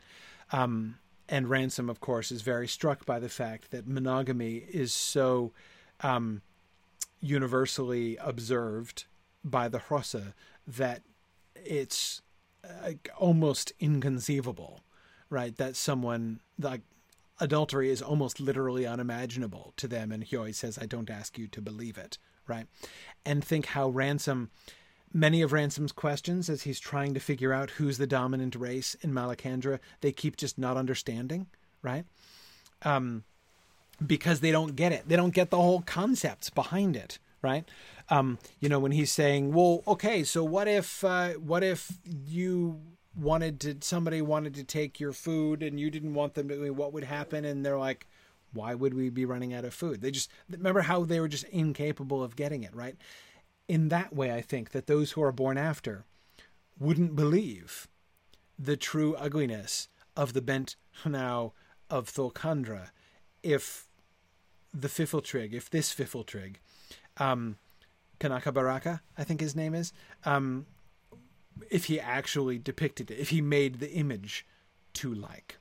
And Ransom, of course, is very struck by the fact that monogamy is so universally observed by the Hrossa that it's almost inconceivable, right? That someone, like, adultery is almost literally unimaginable to them. And Hyoi says, I don't ask you to believe it, right? And think how Ransom, many of Ransom's questions as he's trying to figure out who's the dominant race in Malacandra, they keep just not understanding, right? Because they don't get it. They don't get the whole concepts behind it, right? When he's saying, well, okay, so what if you somebody wanted to take your food and you didn't want them to, what would happen? And they're like, why would we be running out of food? They just, remember how they were just incapable of getting it, right? In that way, I think that those who are born after wouldn't believe the true ugliness of the bent now of Thulcandra if this Pfifltrigg, Kanaka Baraka, I think his name is, if he actually depicted it, if he made the image too like.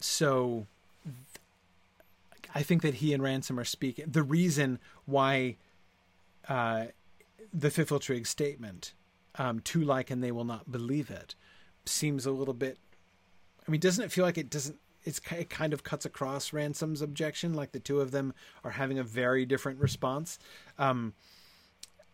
So I think that he and Ransom are speaking. The reason why the Pfifltrigg statement, too like and they will not believe it, seems a little bit... I mean, doesn't it feel like it doesn't... It kind of cuts across Ransom's objection, like the two of them are having a very different response. And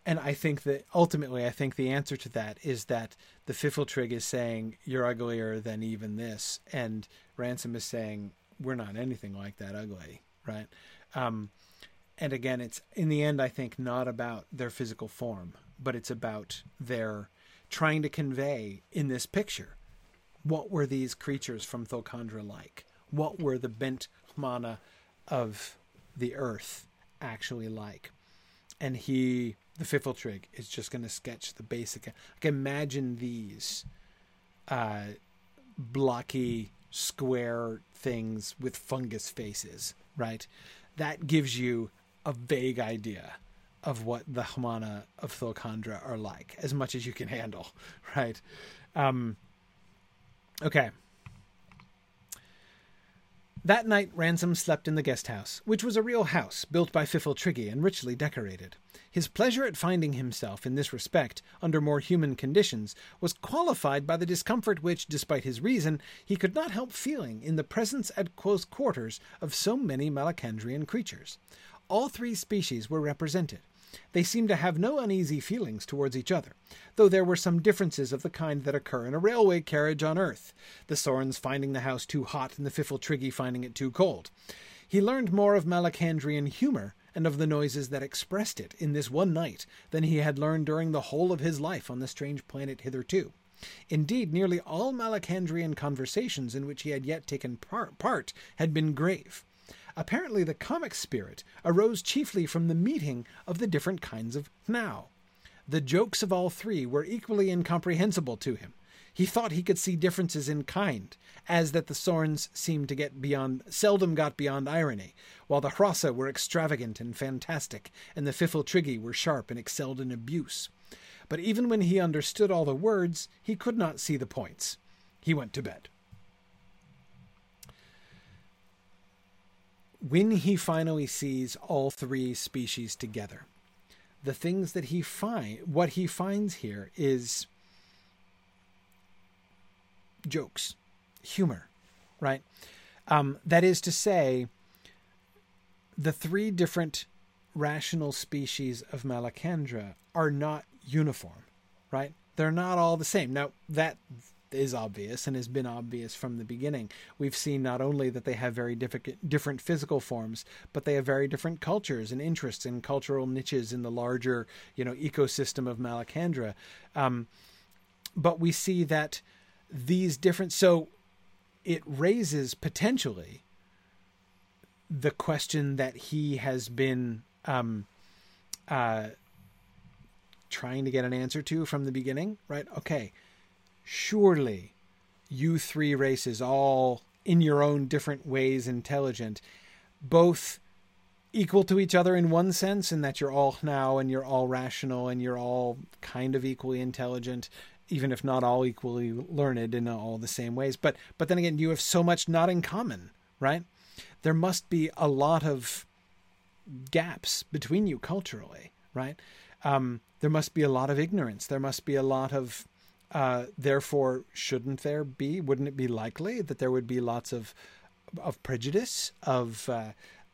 I think that ultimately, I think the answer to that is that the Pfifltrigg is saying, you're uglier than even this. And Ransom is saying, we're not anything like that ugly, right? And again, it's in the end, I think, not about their physical form, but it's about their trying to convey in this picture, what were these creatures from Thulcandra like? What were the bent mana of the earth actually like? And the Pfifltrigg, is just going to sketch the basic. Like, imagine these blocky, square things with fungus faces, right? That gives you a vague idea of what the mana of Thulcandra are like, as much as you can handle, right? Okay. That night, Ransom slept in the guest house, which was a real house built by Pfifltriggi and richly decorated. His pleasure at finding himself, in this respect, under more human conditions, was qualified by the discomfort which, despite his reason, he could not help feeling in the presence at close quarters of so many Malacandrian creatures. All three species were represented. They seemed to have no uneasy feelings towards each other, though there were some differences of the kind that occur in a railway carriage on Earth, the Sorns finding the house too hot and the Pfifltriggi finding it too cold. He learned more of Malacandrian humour and of the noises that expressed it in this one night than he had learned during the whole of his life on the strange planet hitherto. Indeed, nearly all Malacandrian conversations in which he had yet taken part had been grave. Apparently, the comic spirit arose chiefly from the meeting of the different kinds of now. The jokes of all three were equally incomprehensible to him. He thought he could see differences in kind, as that the Sorns seemed to seldom got beyond irony, while the Hrossa were extravagant and fantastic, and the Pfifltriggi were sharp and excelled in abuse. But even when he understood all the words, he could not see the points. He went to bed. When he finally sees all three species together, the things that he what he finds here is jokes, humor, right? That is to say, the three different rational species of Malacandra are not uniform, right? They're not all the same. Now, that is obvious and has been obvious from the beginning. We've seen not only that they have very different physical forms, but they have very different cultures and interests and cultural niches in the larger, ecosystem of Malacandra. But we see that these different... So it raises potentially the question that he has been trying to get an answer to from the beginning, right? Okay, surely you three races, all in your own different ways intelligent, both equal to each other in one sense, in that you're all now and you're all rational and you're all kind of equally intelligent, even if not all equally learned in all the same ways. But then again, you have so much not in common, right? There must be a lot of gaps between you culturally, right? There must be a lot of ignorance. There must be a lot of, therefore, wouldn't it be likely that there would be lots of prejudice, of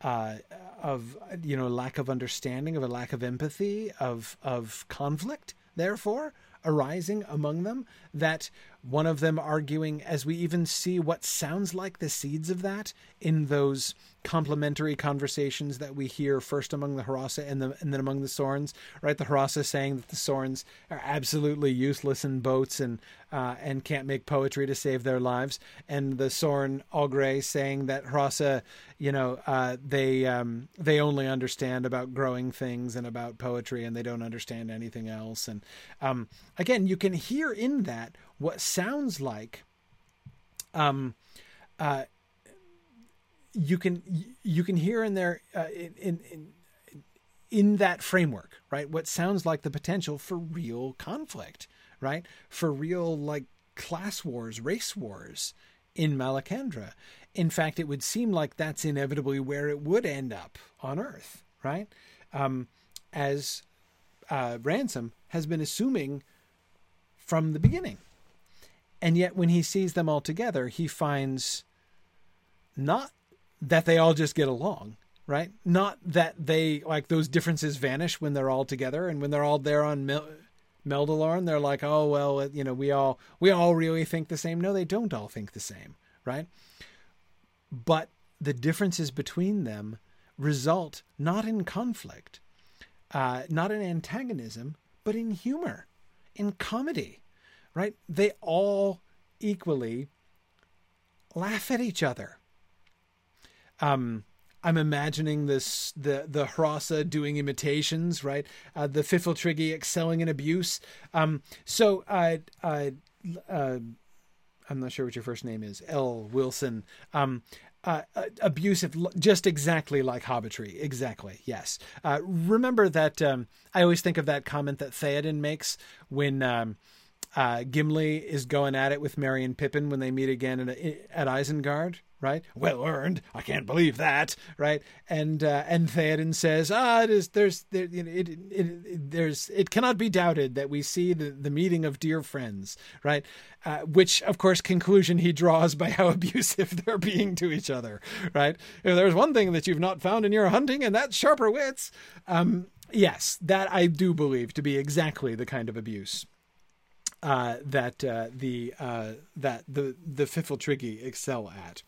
lack of understanding, of a lack of empathy, of conflict, therefore, arising among them, that one of them arguing, as we even see what sounds like the seeds of that in those complimentary conversations that we hear first among the Hrossa and then among the Sorns, right? The Hrossa saying that the Sorns are absolutely useless in boats and can't make poetry to save their lives. And the Sorn Augray saying that Hrossa, they only understand about growing things and about poetry, and they don't understand anything else. And again, you can hear in that what sounds like you can hear in there in that framework, right? What sounds like the potential for real conflict, right? For real, like, class wars, race wars in Malacandra. In fact, it would seem like that's inevitably where it would end up on Earth, right? As Ransom has been assuming from the beginning. And yet when he sees them all together, he finds not that they all just get along, right? Not that they, like, those differences vanish when they're all together. And when they're all there on Meldilorn, they're like, oh, well, we all really think the same. No, they don't all think the same, right? But the differences between them result not in conflict, not in antagonism, but in humor, in comedy, right? They all equally laugh at each other. I'm imagining this, the Hrossa doing imitations, right? The Pfifltriggi excelling in abuse. I'm not sure what your first name is, L. Wilson. Abusive, just exactly like hobbitry. Exactly. Yes. Remember that. I always think of that comment that Theoden makes when, Gimli is going at it with Merry and Pippin when they meet again at Isengard, right? Well earned. I can't believe that, right? And Theoden says, it cannot be doubted that we see the meeting of dear friends, right? Which, of course, conclusion he draws by how abusive they're being to each other, right? If there's one thing that you've not found in your hunting, and that's sharper wits. Yes, that I do believe to be exactly the kind of abuse that the Pfifltriggi excel at,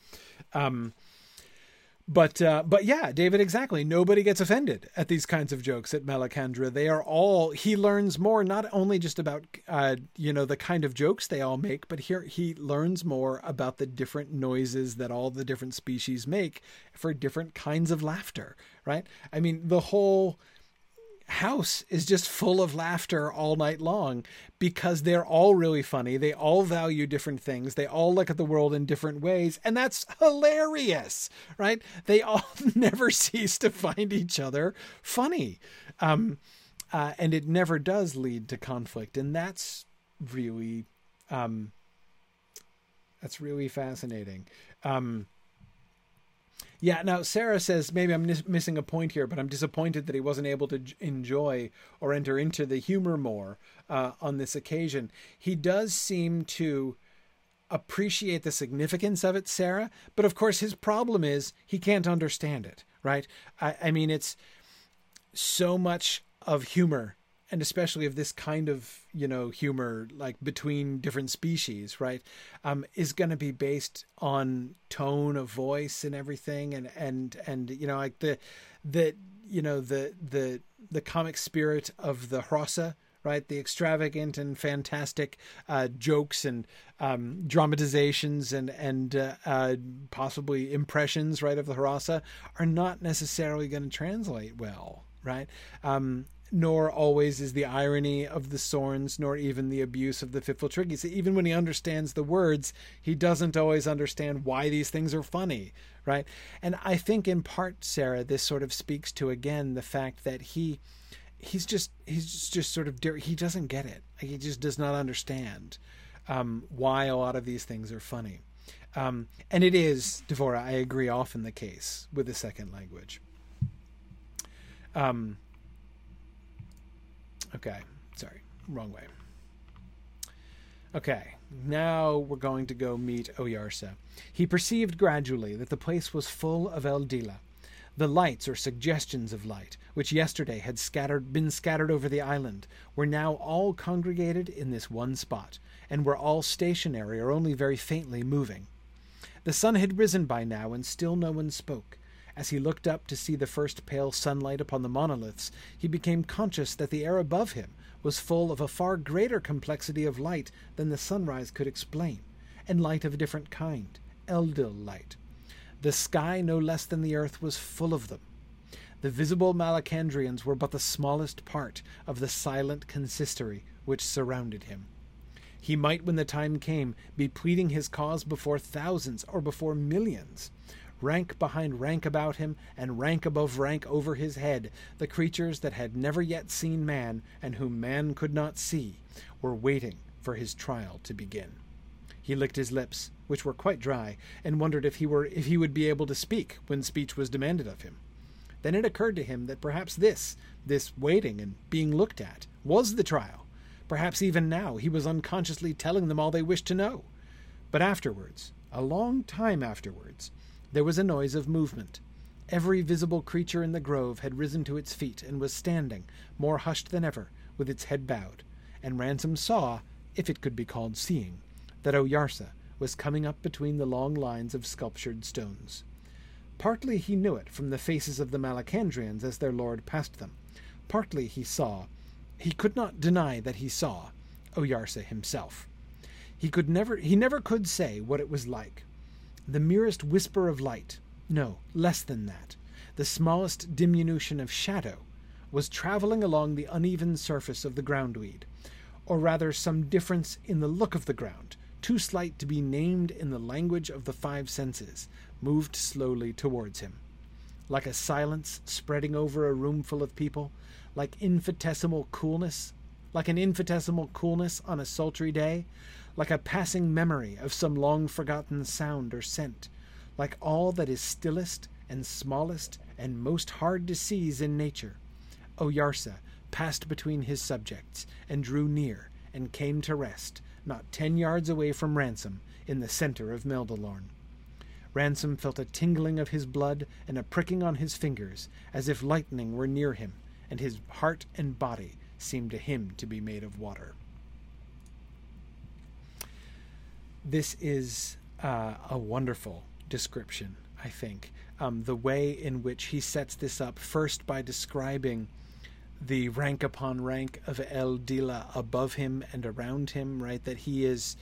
But yeah, David, exactly. Nobody gets offended at these kinds of jokes at Malacandra. They are all, he learns more, not only just about, the kind of jokes they all make, but here he learns more about the different noises that all the different species make for different kinds of laughter, right? I mean, the whole house is just full of laughter all night long because they're all really funny. They all value different things. They all look at the world in different ways. And that's hilarious, right? They all never cease to find each other funny. And it never does lead to conflict. And that's really fascinating. Yeah, now Sarah says, maybe I'm missing a point here, but I'm disappointed that he wasn't able to enjoy or enter into the humor more on this occasion. He does seem to appreciate the significance of it, Sarah, but of course his problem is he can't understand it, right? I mean, it's so much of humor, and especially of this kind of, humor, like between different species, right, is going to be based on tone of voice and everything. And like the comic spirit of the Hrossa, right, the extravagant and fantastic jokes and dramatizations and possibly impressions, right, of the Hrossa are not necessarily going to translate well, right? Nor always is the irony of the Sorns, nor even the abuse of the Pfifltriggi. So even when he understands the words, he doesn't always understand why these things are funny, right? And I think in part, Sarah, this sort of speaks to, again, the fact that he doesn't get it. He just does not understand why a lot of these things are funny. And it is, Devorah, I agree, often the case with the second language. Okay, sorry, wrong way. Okay, now we're going to go meet Oyarsa. He perceived gradually that the place was full of Eldila, the lights or suggestions of light, which yesterday had been scattered over the island, were now all congregated in this one spot, and were all stationary or only very faintly moving. The sun had risen by now, and still no one spoke. As he looked up to see the first pale sunlight upon the monoliths, he became conscious that the air above him was full of a far greater complexity of light than the sunrise could explain, and light of a different kind, Eldil light. The sky, no less than the earth, was full of them. The visible Malacandrians were but the smallest part of the silent consistory which surrounded him. He might, when the time came, be pleading his cause before thousands or before millions. Rank behind rank about him, and rank above rank over his head, the creatures that had never yet seen man, and whom man could not see, were waiting for his trial to begin. He licked his lips, which were quite dry, and wondered if he would be able to speak when speech was demanded of him. Then it occurred to him that perhaps this waiting and being looked at, was the trial. Perhaps even now he was unconsciously telling them all they wished to know. But afterwards, a long time afterwards, there was a noise of movement. Every visible creature in the grove had risen to its feet and was standing, more hushed than ever, with its head bowed, and Ransom saw, if it could be called seeing, that Oyarsa was coming up between the long lines of sculptured stones. Partly he knew it from the faces of the Malacandrians as their lord passed them. Partly he saw, he could not deny that he saw, Oyarsa himself. He never could say what it was like. The merest whisper of light, no, less than that, the smallest diminution of shadow, was travelling along the uneven surface of the groundweed, or rather some difference in the look of the ground, too slight to be named in the language of the five senses, moved slowly towards him. Like a silence spreading over a room full of people, like an infinitesimal coolness on a sultry day, like a passing memory of some long-forgotten sound or scent, like all that is stillest and smallest and most hard to seize in nature. Oyarsa passed between his subjects and drew near and came to rest, not 10 yards away from Ransom, in the centre of Meldilorn. Ransom felt a tingling of his blood and a pricking on his fingers, as if lightning were near him, and his heart and body seemed to him to be made of water. This is a wonderful description, I think, the way in which he sets this up, first by describing the rank upon rank of Eldila above him and around him, right? That he is,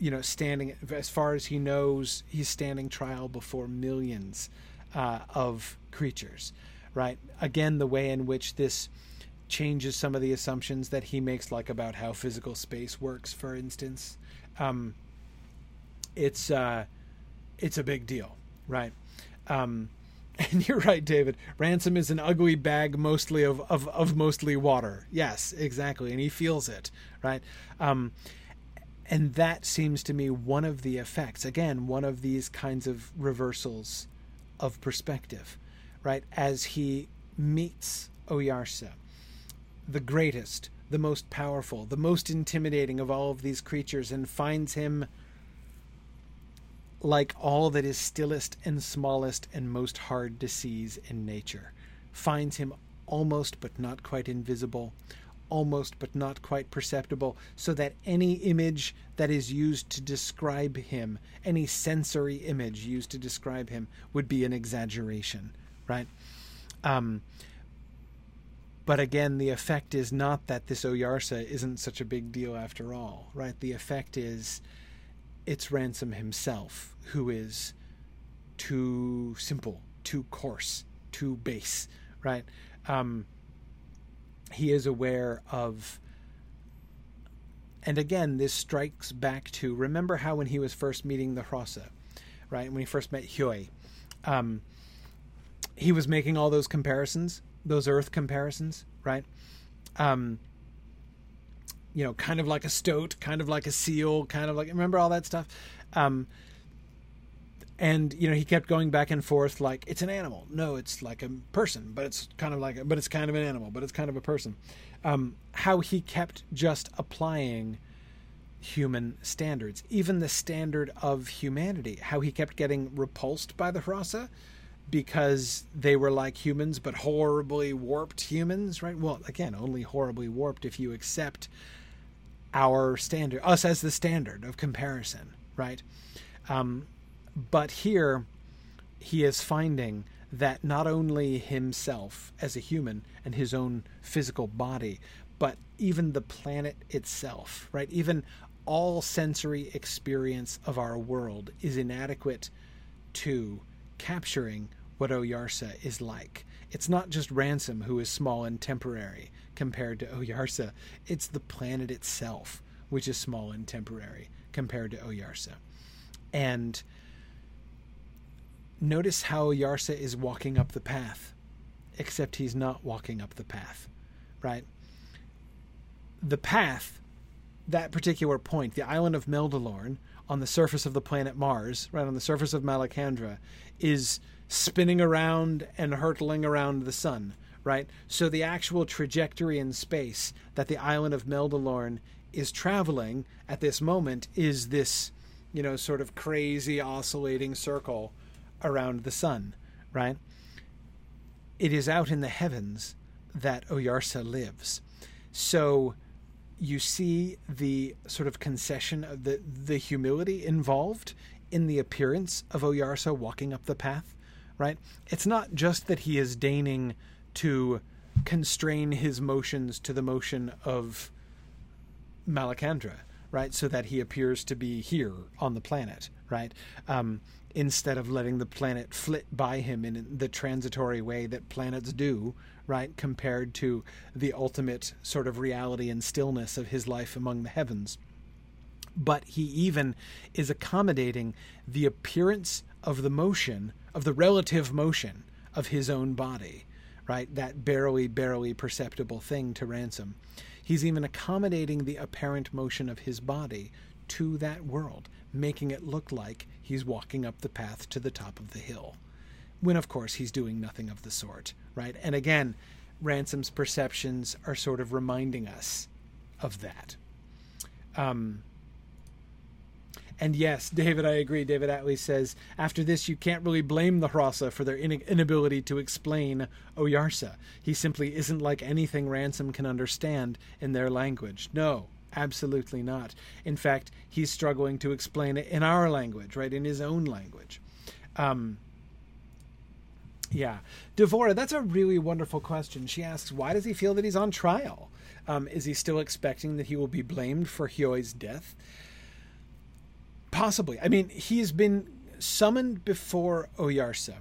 you know, standing, as far as he knows, he's standing trial before millions of creatures, right? Again, the way in which this changes some of the assumptions that he makes, like about how physical space works, for instance. It's a big deal, right? And you're right, David. Ransom is an ugly bag mostly of mostly water. Yes, exactly. And he feels it, right? And that seems to me one of the effects, again, one of these kinds of reversals of perspective, right? As he meets Oyarsa, the greatest, the most powerful, the most intimidating of all of these creatures, and finds him like all that is stillest and smallest and most hard to seize in nature, finds him almost but not quite invisible, almost but not quite perceptible, so that any image that is used to describe him, any sensory image used to describe him, would be an exaggeration, right? But again, the effect is not that this Oyarsa isn't such a big deal after all, right? The effect is it's Ransom himself who is too simple, too coarse, too base, right? He is aware of, and again, this strikes back to, remember how when he was first meeting the Hrossa, right? When he first met Hyoi, he was making all those comparisons, those earth comparisons, right? You know, kind of like a stoat, kind of like a seal, kind of like, remember all that stuff? And, you know, he kept going back and forth like, it's an animal. No, it's like a person, but it's kind of like, but it's kind of an animal, but it's kind of a person. How he kept just applying human standards, even the standard of humanity, how he kept getting repulsed by the Hrossa, because they were like humans, but horribly warped humans, right? Well, again, only horribly warped if you accept our standard, us as the standard of comparison, right? But here, he is finding that not only himself as a human and his own physical body, but even the planet itself, right? Even all sensory experience of our world is inadequate to capturing what Oyarsa is like. It's not just Ransom who is small and temporary compared to Oyarsa. It's the planet itself, which is small and temporary compared to Oyarsa. And notice how Oyarsa is walking up the path, except he's not walking up the path, right? The path, that particular point, the island of Meldilorn, on the surface of the planet Mars, right on the surface of Malacandra, is spinning around and hurtling around the sun, right? So the actual trajectory in space that the island of Meldilorn is traveling at this moment is this, you know, sort of crazy oscillating circle around the sun, right? It is out in the heavens that Oyarsa lives. So you see the sort of concession of the humility involved in the appearance of Oyarsa walking up the path, right? It's not just that he is deigning to constrain his motions to the motion of Malacandra, right? So that he appears to be here on the planet, right? Instead of letting the planet flit by him in the transitory way that planets do, right, compared to the ultimate sort of reality and stillness of his life among the heavens. But he even is accommodating the appearance of the motion, of the relative motion of his own body, right, that barely perceptible thing to Ransom. He's even accommodating the apparent motion of his body to that world, making it look like he's walking up the path to the top of the hill, when, of course, he's doing nothing of the sort, right? And again, Ransom's perceptions are sort of reminding us of that. And yes, David, I agree. David Atlee says, after this, you can't really blame the Hrossa for their inability to explain Oyarsa. He simply isn't like anything Ransom can understand in their language. No, absolutely not. In fact, he's struggling to explain it in our language, right, in his own language. Yeah. Devora, that's a really wonderful question. She asks, why does he feel that he's on trial? Is he still expecting that he will be blamed for Hyoi's death? Possibly. I mean, he's been summoned before Oyarsa.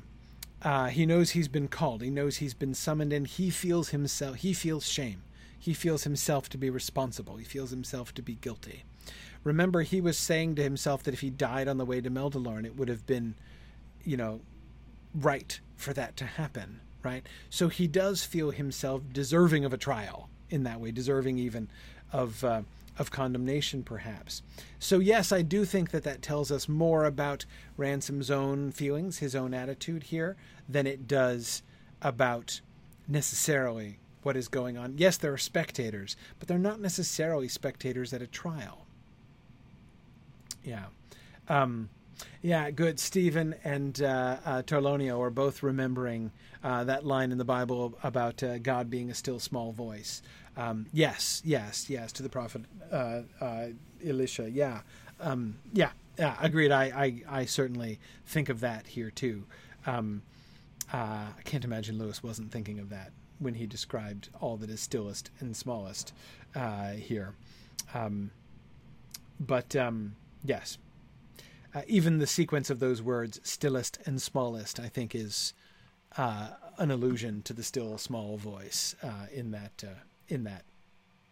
He knows he's been called. He knows he's been summoned, and he feels himself. He feels shame. He feels himself to be responsible. He feels himself to be guilty. Remember, he was saying to himself that if he died on the way to Meldilorn, it would have been, you know, right for that to happen, right? So he does feel himself deserving of a trial in that way, deserving even of condemnation, perhaps. So yes, I do think that that tells us more about Ransom's own feelings, his own attitude here, than it does about necessarily what is going on. Yes, there are spectators, but they're not necessarily spectators at a trial. Yeah. Yeah, good. Stephen and Torlonio are both remembering that line in the Bible about God being a still small voice. Yes, to the prophet Elisha. Yeah, agreed. I certainly think of that here too. I can't imagine Lewis wasn't thinking of that when he described all that is stillest and smallest here. Yes. Even the sequence of those words, stillest and smallest, I think is an allusion to the still small voice in that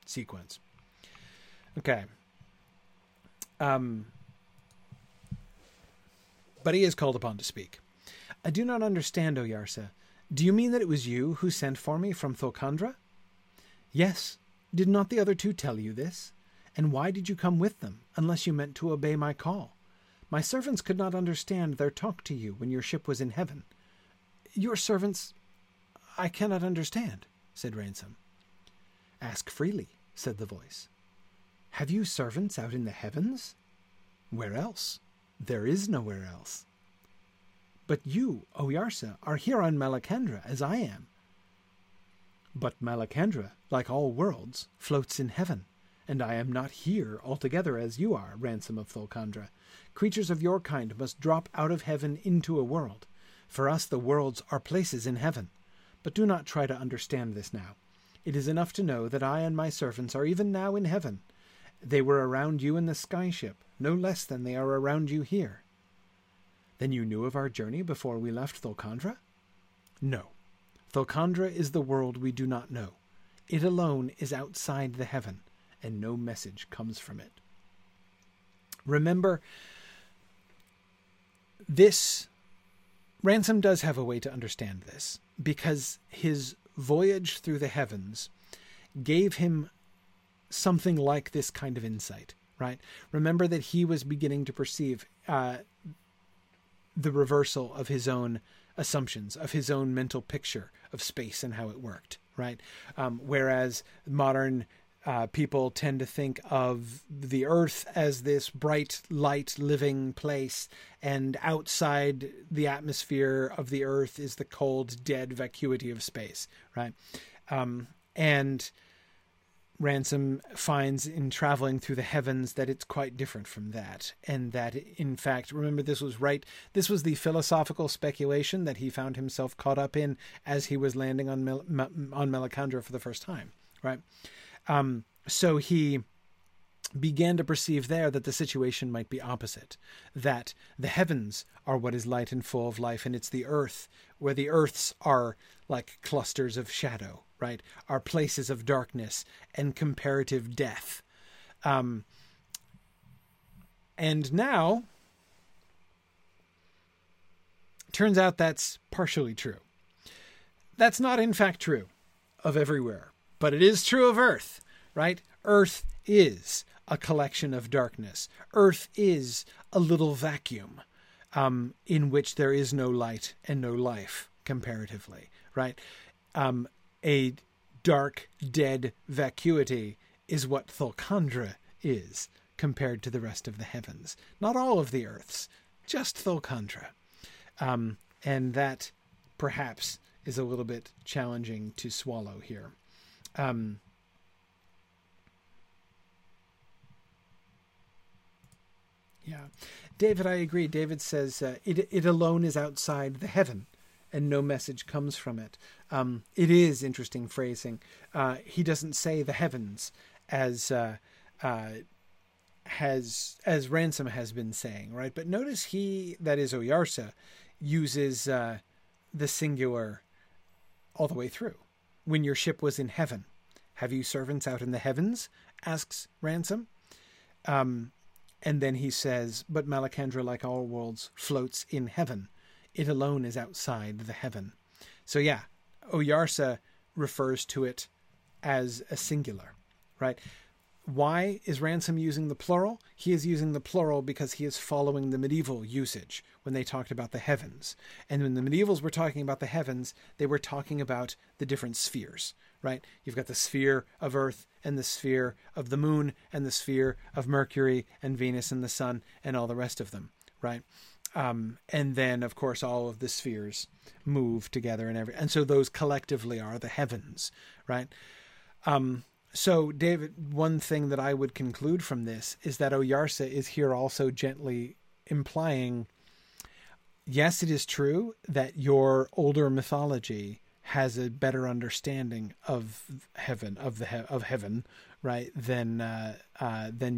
sequence. Okay. But he is called upon to speak. I do not understand, Oyarsa. Do you mean that it was you who sent for me from Thulcandra? Yes. Did not the other two tell you this? And why did you come with them, unless you meant to obey my call? My servants could not understand their talk to you when your ship was in heaven. Your servants, I cannot understand, said Ransom. Ask freely, said the voice. Have you servants out in the heavens? Where else? There is nowhere else. But you, Oyarsa, are here on Malacandra, as I am. But Malacandra, like all worlds, floats in heaven, and I am not here altogether as you are, Ransom of Thulcandra. Creatures of your kind must drop out of heaven into a world. For us, the worlds are places in heaven. But do not try to understand this now. It is enough to know that I and my servants are even now in heaven. They were around you in the skyship, no less than they are around you here. Then you knew of our journey before we left Thulcandra? No. Thulcandra is the world we do not know. It alone is outside the heaven, and no message comes from it. Remember, this Ransom does have a way to understand this, because his voyage through the heavens gave him something like this kind of insight, right? Remember that he was beginning to perceive the reversal of his own assumptions, of his own mental picture of space and how it worked, right? Whereas modern people tend to think of the Earth as this bright, light, living place, and outside the atmosphere of the Earth is the cold, dead vacuity of space, right? And Ransom finds in traveling through the heavens that it's quite different from that, and that, in fact, remember, this was the philosophical speculation that he found himself caught up in as he was landing on Malacandra for the first time, right? So he began to perceive there that the situation might be opposite, that the heavens are what is light and full of life, and it's the earth where the earths are like clusters of shadow, right? Are places of darkness and comparative death. And now, turns out that's partially true. That's not in fact true of everywhere. But it is true of Earth, right? Earth is a collection of darkness. Earth is a little vacuum in which there is no light and no life, comparatively, right? A dark, dead vacuity is what Thulcandra is compared to the rest of the heavens. Not all of the Earths, just Thulcandra. And that, perhaps, is a little bit challenging to swallow here. Yeah. David, I agree. David says, it alone is outside the heaven and no message comes from it. It is interesting phrasing. He doesn't say the heavens as Ransom has been saying, right? But notice that is Oyarsa, uses the singular all the way through. When your ship was in heaven, have you servants out in the heavens? Asks Ransom. And then he says, but Malacandra, like all worlds, floats in heaven. It alone is outside the heaven. So yeah, Oyarsa refers to it as a singular, right? Why is Ransom using the plural? He is using the plural because he is following the medieval usage when they talked about the heavens. And when the medievals were talking about the heavens, they were talking about the different spheres, right? You've got the sphere of Earth and the sphere of the moon and the sphere of Mercury and Venus and the sun and all the rest of them, right? And then, of course, all of the spheres move together and so those collectively are the heavens, right? So, David, one thing that I would conclude from this is that Oyarsa is here also gently implying, yes, it is true that your older mythology has a better understanding of heaven, of heaven, right, than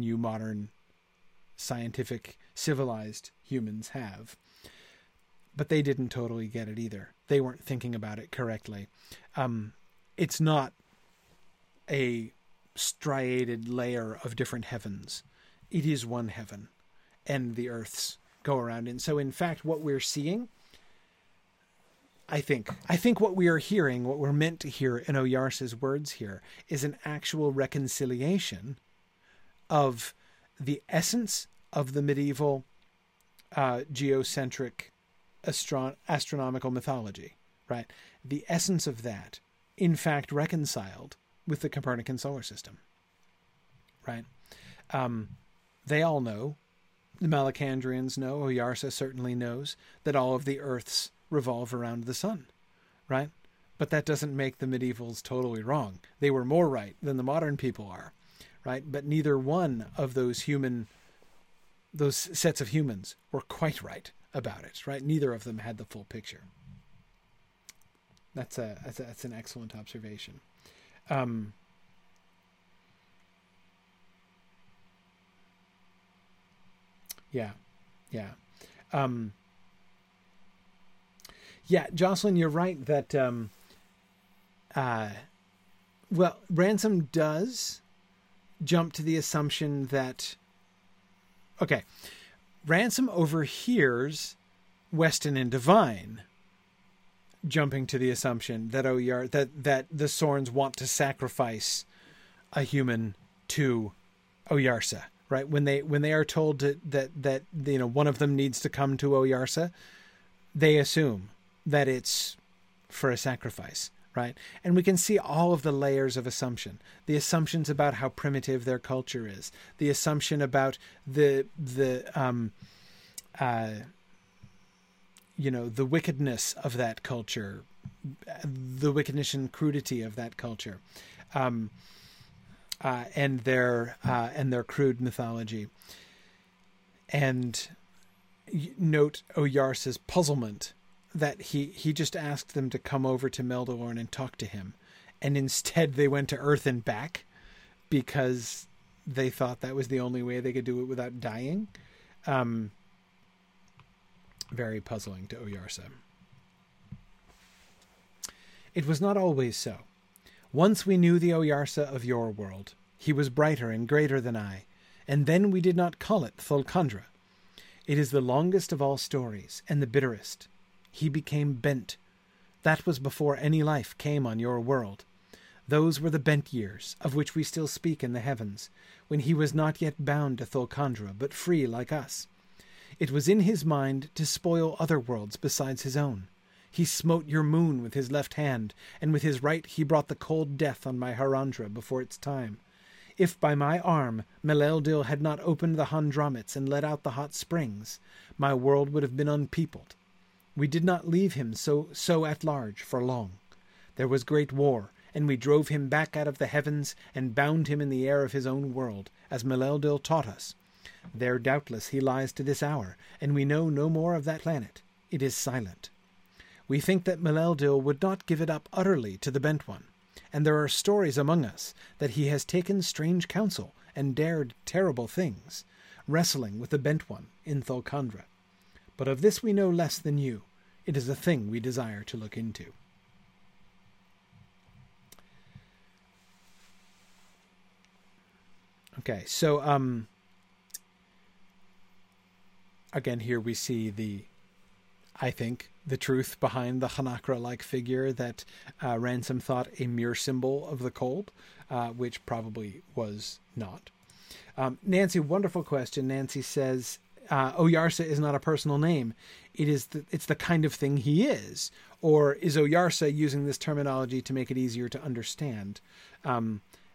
you modern scientific civilized humans have. But they didn't totally get it either. They weren't thinking about it correctly. It's not a striated layer of different heavens. It is one heaven, and the earths go around. And so, in fact, what we're seeing, I think what we are hearing, what we're meant to hear in Oyarsa's words here, is an actual reconciliation of the essence of the medieval geocentric astronomical mythology, right? The essence of that, in fact, reconciled with the Copernican solar system, right? They all know, the Malacandrians know, Oyarsa certainly knows, that all of the Earths revolve around the sun, right? But that doesn't make the medievals totally wrong. They were more right than the modern people are, right? But neither one of those sets of humans were quite right about it, right? Neither of them had the full picture. That's an excellent observation. Jocelyn, you're right that, well, Ransom does jump to the assumption that, okay, Ransom overhears Weston and Divine jumping to the assumption that that the Sorns want to sacrifice a human to Oyarsa, right? When they are told that you know, one of them needs to come to Oyarsa, they assume that it's for a sacrifice, right? And we can see all of the layers of assumption, the assumptions about how primitive their culture is, the assumption about the wickedness of that culture, the wickedness and crudity of that culture, and their crude mythology. And note Oyarsa's puzzlement that he just asked them to come over to Meldilorn and talk to him, and instead they went to Earth and back because they thought that was the only way they could do it without dying. Very puzzling to Oyarsa. It was not always so. Once we knew the Oyarsa of your world. He was brighter and greater than I, and then we did not call it Thulcandra. It is the longest of all stories, and the bitterest. He became bent. That was before any life came on your world. Those were the bent years, of which we still speak in the heavens, when he was not yet bound to Thulcandra, but free like us. It was in his mind to spoil other worlds besides his own. He smote your moon with his left hand, and with his right he brought the cold death on my Harandra before its time. If by my arm Meleldil had not opened the Hondramats and let out the hot springs, my world would have been unpeopled. We did not leave him so at large for long. There was great war, and we drove him back out of the heavens and bound him in the air of his own world, as Meleldil taught us. There doubtless he lies to this hour, and we know no more of that planet. It is silent. We think that Meleldil would not give it up utterly to the Bent One, and there are stories among us that he has taken strange counsel and dared terrible things, wrestling with the Bent One in Thulcandra. But of this we know less than you. It is a thing we desire to look into." Okay, so, again, here we see the, I think, the truth behind the Hanakra-like figure that Ransom thought a mere symbol of the cold, which probably was not. Nancy, wonderful question. Nancy says, Oyarsa is not a personal name. It's the kind of thing he is. Or is Oyarsa using this terminology to make it easier to understand?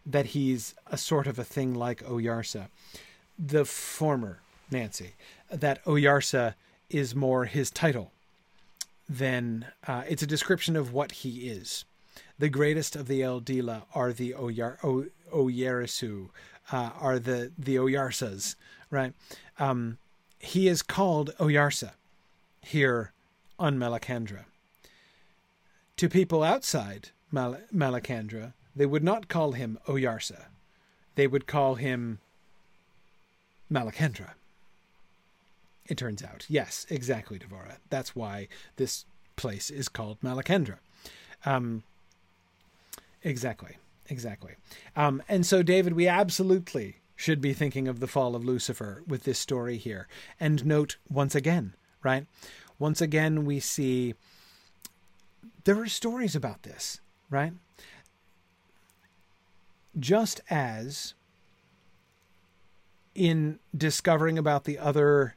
That he's a sort of a thing like Oyarsa. The former, Nancy, that Oyarsa is more his title than it's a description of what he is. The greatest of the Eldila are the Oyerisu, are the Oyarsas, right? He is called Oyarsa here on Malacandra. To people outside Malacandra, they would not call him Oyarsa. They would call him Malacandra. It turns out. Yes, exactly, Devora. That's why this place is called Malacandra. Exactly. And so, David, we absolutely should be thinking of the fall of Lucifer with this story here. And note once again, right? Once again, we see there are stories about this, right? Just as in discovering about the other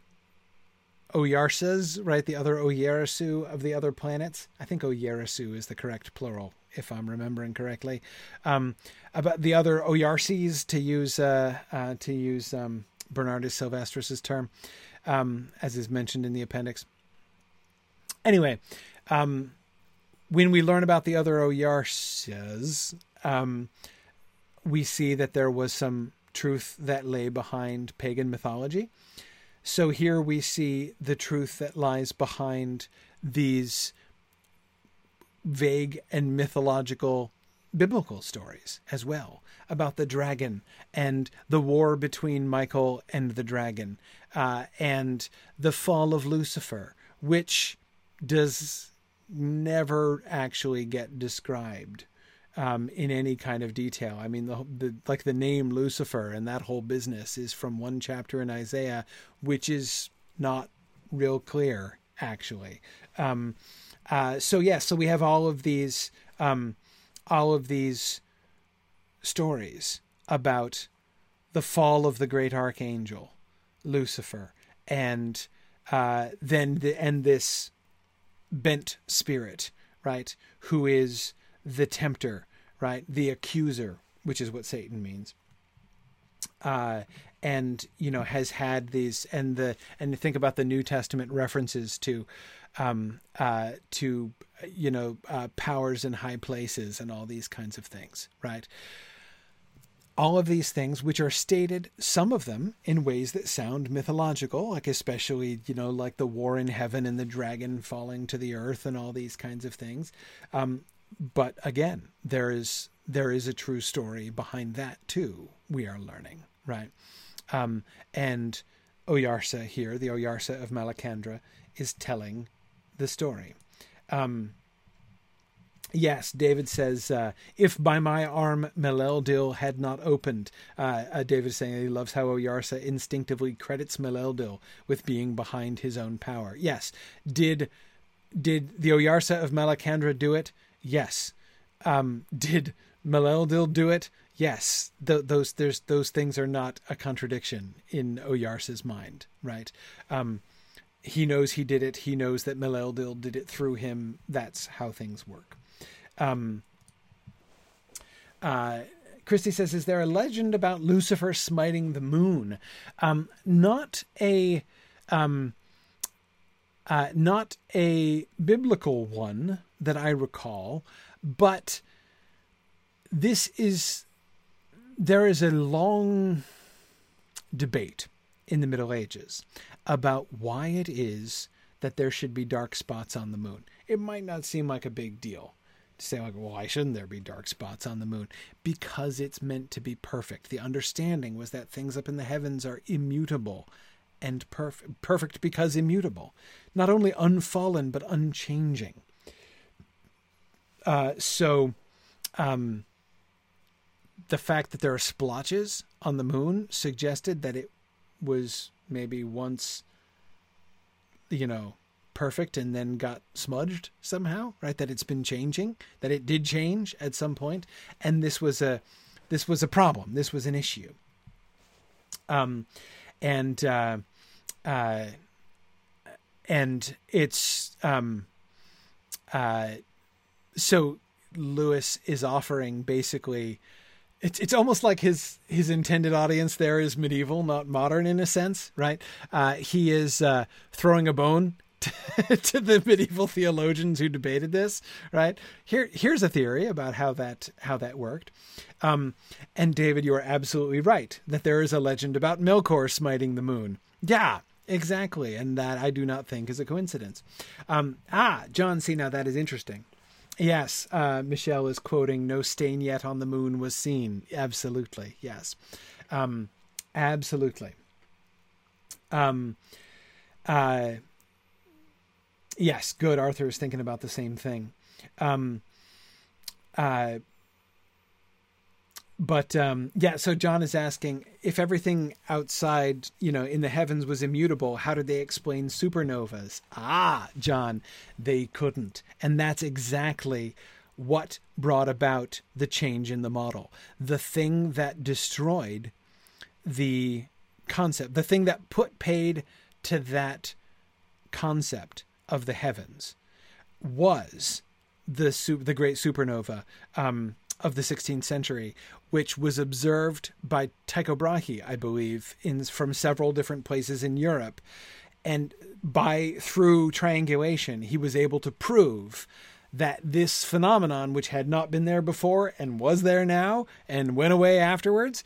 Oyarsas, right? The other Oyerisu of the other planets. I think Oyerisu is the correct plural, if I'm remembering correctly. About the other Oyarses, to use Bernardus Silvestris's term, as is mentioned in the appendix. Anyway, when we learn about the other Oyarsas, we see that there was some truth that lay behind pagan mythology. So here we see the truth that lies behind these vague and mythological biblical stories as well, about the dragon and the war between Michael and the dragon, and the fall of Lucifer, which does never actually get described in any kind of detail. I mean, like the name Lucifer and that whole business is from one chapter in Isaiah, which is not real clear, actually. So we have all of these stories about the fall of the great archangel Lucifer, and then this bent spirit, right, who is the tempter, right? The accuser, which is what Satan means. And, you know, has had these, and think about the New Testament references to powers in high places and all these kinds of things, right? All of these things, which are stated, some of them in ways that sound mythological, like especially, you know, like the war in heaven and the dragon falling to the earth and all these kinds of things. But again, there is a true story behind that too, we are learning, right? And Oyarsa here, the Oyarsa of Malacandra, is telling the story. Yes, David says, if by my arm Meleldil had not opened, David saying he loves how Oyarsa instinctively credits Meleldil with being behind his own power. Yes. Did the Oyarsa of Malacandra do it? Yes. Did Meleldil do it? Yes. Those things are not a contradiction in Oyarsa's mind, right? He knows he did it. He knows that Meleldil did it through him. That's how things work. Christy says, is there a legend about Lucifer smiting the moon? Not a biblical one that I recall, but there is a long debate in the Middle Ages about why it is that there should be dark spots on the moon. It might not seem like a big deal to say, like, well, why shouldn't there be dark spots on the moon? Because it's meant to be perfect. The understanding was that things up in the heavens are immutable and perfect because immutable, not only unfallen, but unchanging. The fact that there are splotches on the moon suggested that it was maybe once, you know, perfect and then got smudged somehow, right? That it's been changing, that it did change at some point. And this was a problem. This was an issue. And it's, so Lewis is offering basically, it's almost like his intended audience there is medieval, not modern in a sense, right? He is throwing a bone to the medieval theologians who debated this, right? Here's a theory about how that worked. And David, you are absolutely right that there is a legend about Melkor smiting the moon. Yeah, exactly. And that I do not think is a coincidence. John, see, now that is interesting. Yes, Michelle is quoting, no stain yet on the moon was seen. Absolutely, yes. Absolutely. Yes, good. Arthur is thinking about the same thing. So John is asking, if everything outside, you know, in the heavens was immutable, how did they explain supernovas? John, they couldn't. And that's exactly what brought about the change in the model. The thing that destroyed the concept, the thing that put paid to that concept of the heavens was the great supernova, of the 16th century, which was observed by Tycho Brahe, I believe, from several different places in Europe. And through triangulation, he was able to prove that this phenomenon, which had not been there before and was there now and went away afterwards,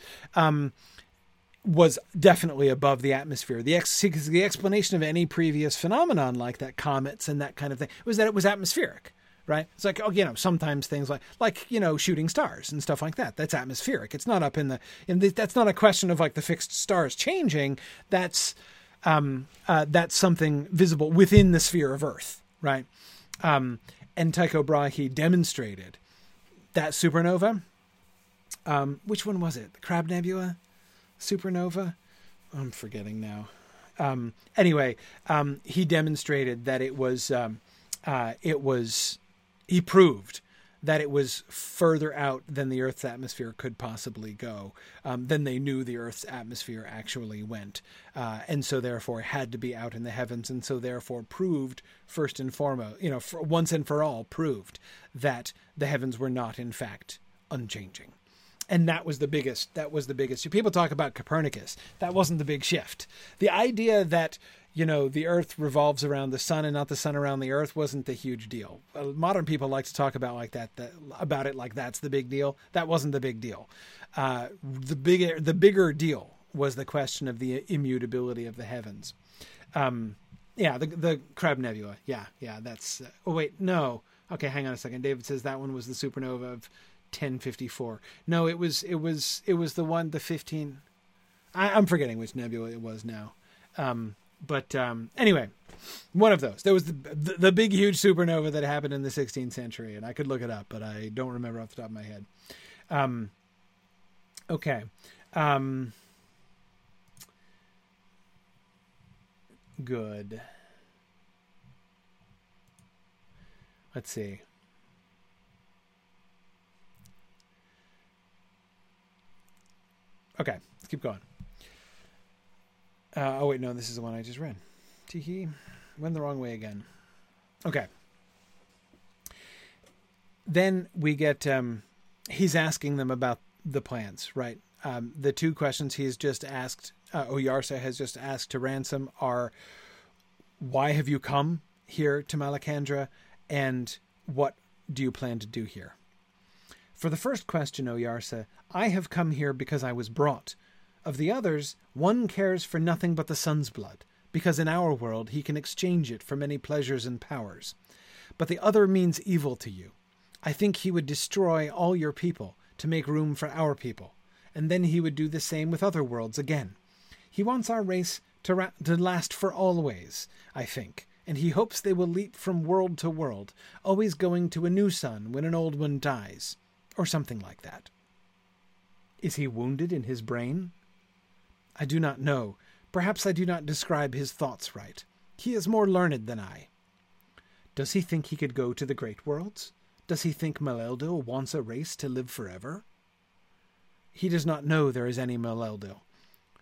was definitely above the atmosphere. The explanation of any previous phenomenon like that, comets and that kind of thing, was that it was atmospheric. Right. It's like, oh, you know, sometimes things like, you know, shooting stars and stuff like that. That's atmospheric. It's not up in that's not a question of like the fixed stars changing. That's something visible within the sphere of Earth. Right. And Tycho Brahe demonstrated that supernova. Which one was it? The Crab Nebula supernova? I'm forgetting now. He demonstrated that he proved that it was further out than the Earth's atmosphere could possibly go, than they knew the Earth's atmosphere actually went. And so therefore had to be out in the heavens. And so therefore proved first and foremost, you know, once and for all proved that the heavens were not in fact unchanging. And that was the biggest. People talk about Copernicus. That wasn't the big shift. The idea that, you know, the Earth revolves around the sun and not the sun around the Earth wasn't the huge deal. Modern people like to talk about like that's the big deal. That wasn't the big deal. The bigger deal was the question of the immutability of the heavens. The Crab Nebula. Yeah. That's. Oh wait, no. Okay, hang on a second. David says that one was the supernova of 1054. No, it was the one, the 15. I'm forgetting which nebula it was now. One of those. There was the big, huge supernova that happened in the 16th century, and I could look it up, but I don't remember off the top of my head. Good. Let's see. Okay, let's keep going. This is the one I just read. Teehee. Went the wrong way again. Okay. Then we get, he's asking them about the plans, right? The two questions he's just asked, Oyarsa has just asked to Ransom are, why have you come here to Malacandra? And what do you plan to do here? For the first question, Oyarsa, I have come here because I was brought. Of the others, one cares for nothing but the sun's blood, because in our world he can exchange it for many pleasures and powers. But the other means evil to you. I think he would destroy all your people to make room for our people, and then he would do the same with other worlds again. He wants our race to last for always, I think, and he hopes they will leap from world to world, always going to a new sun when an old one dies, or something like that. Is he wounded in his brain? I do not know. Perhaps I do not describe his thoughts right. He is more learned than I. Does he think he could go to the great worlds? Does he think Meleldil wants a race to live forever? He does not know there is any Meleldil.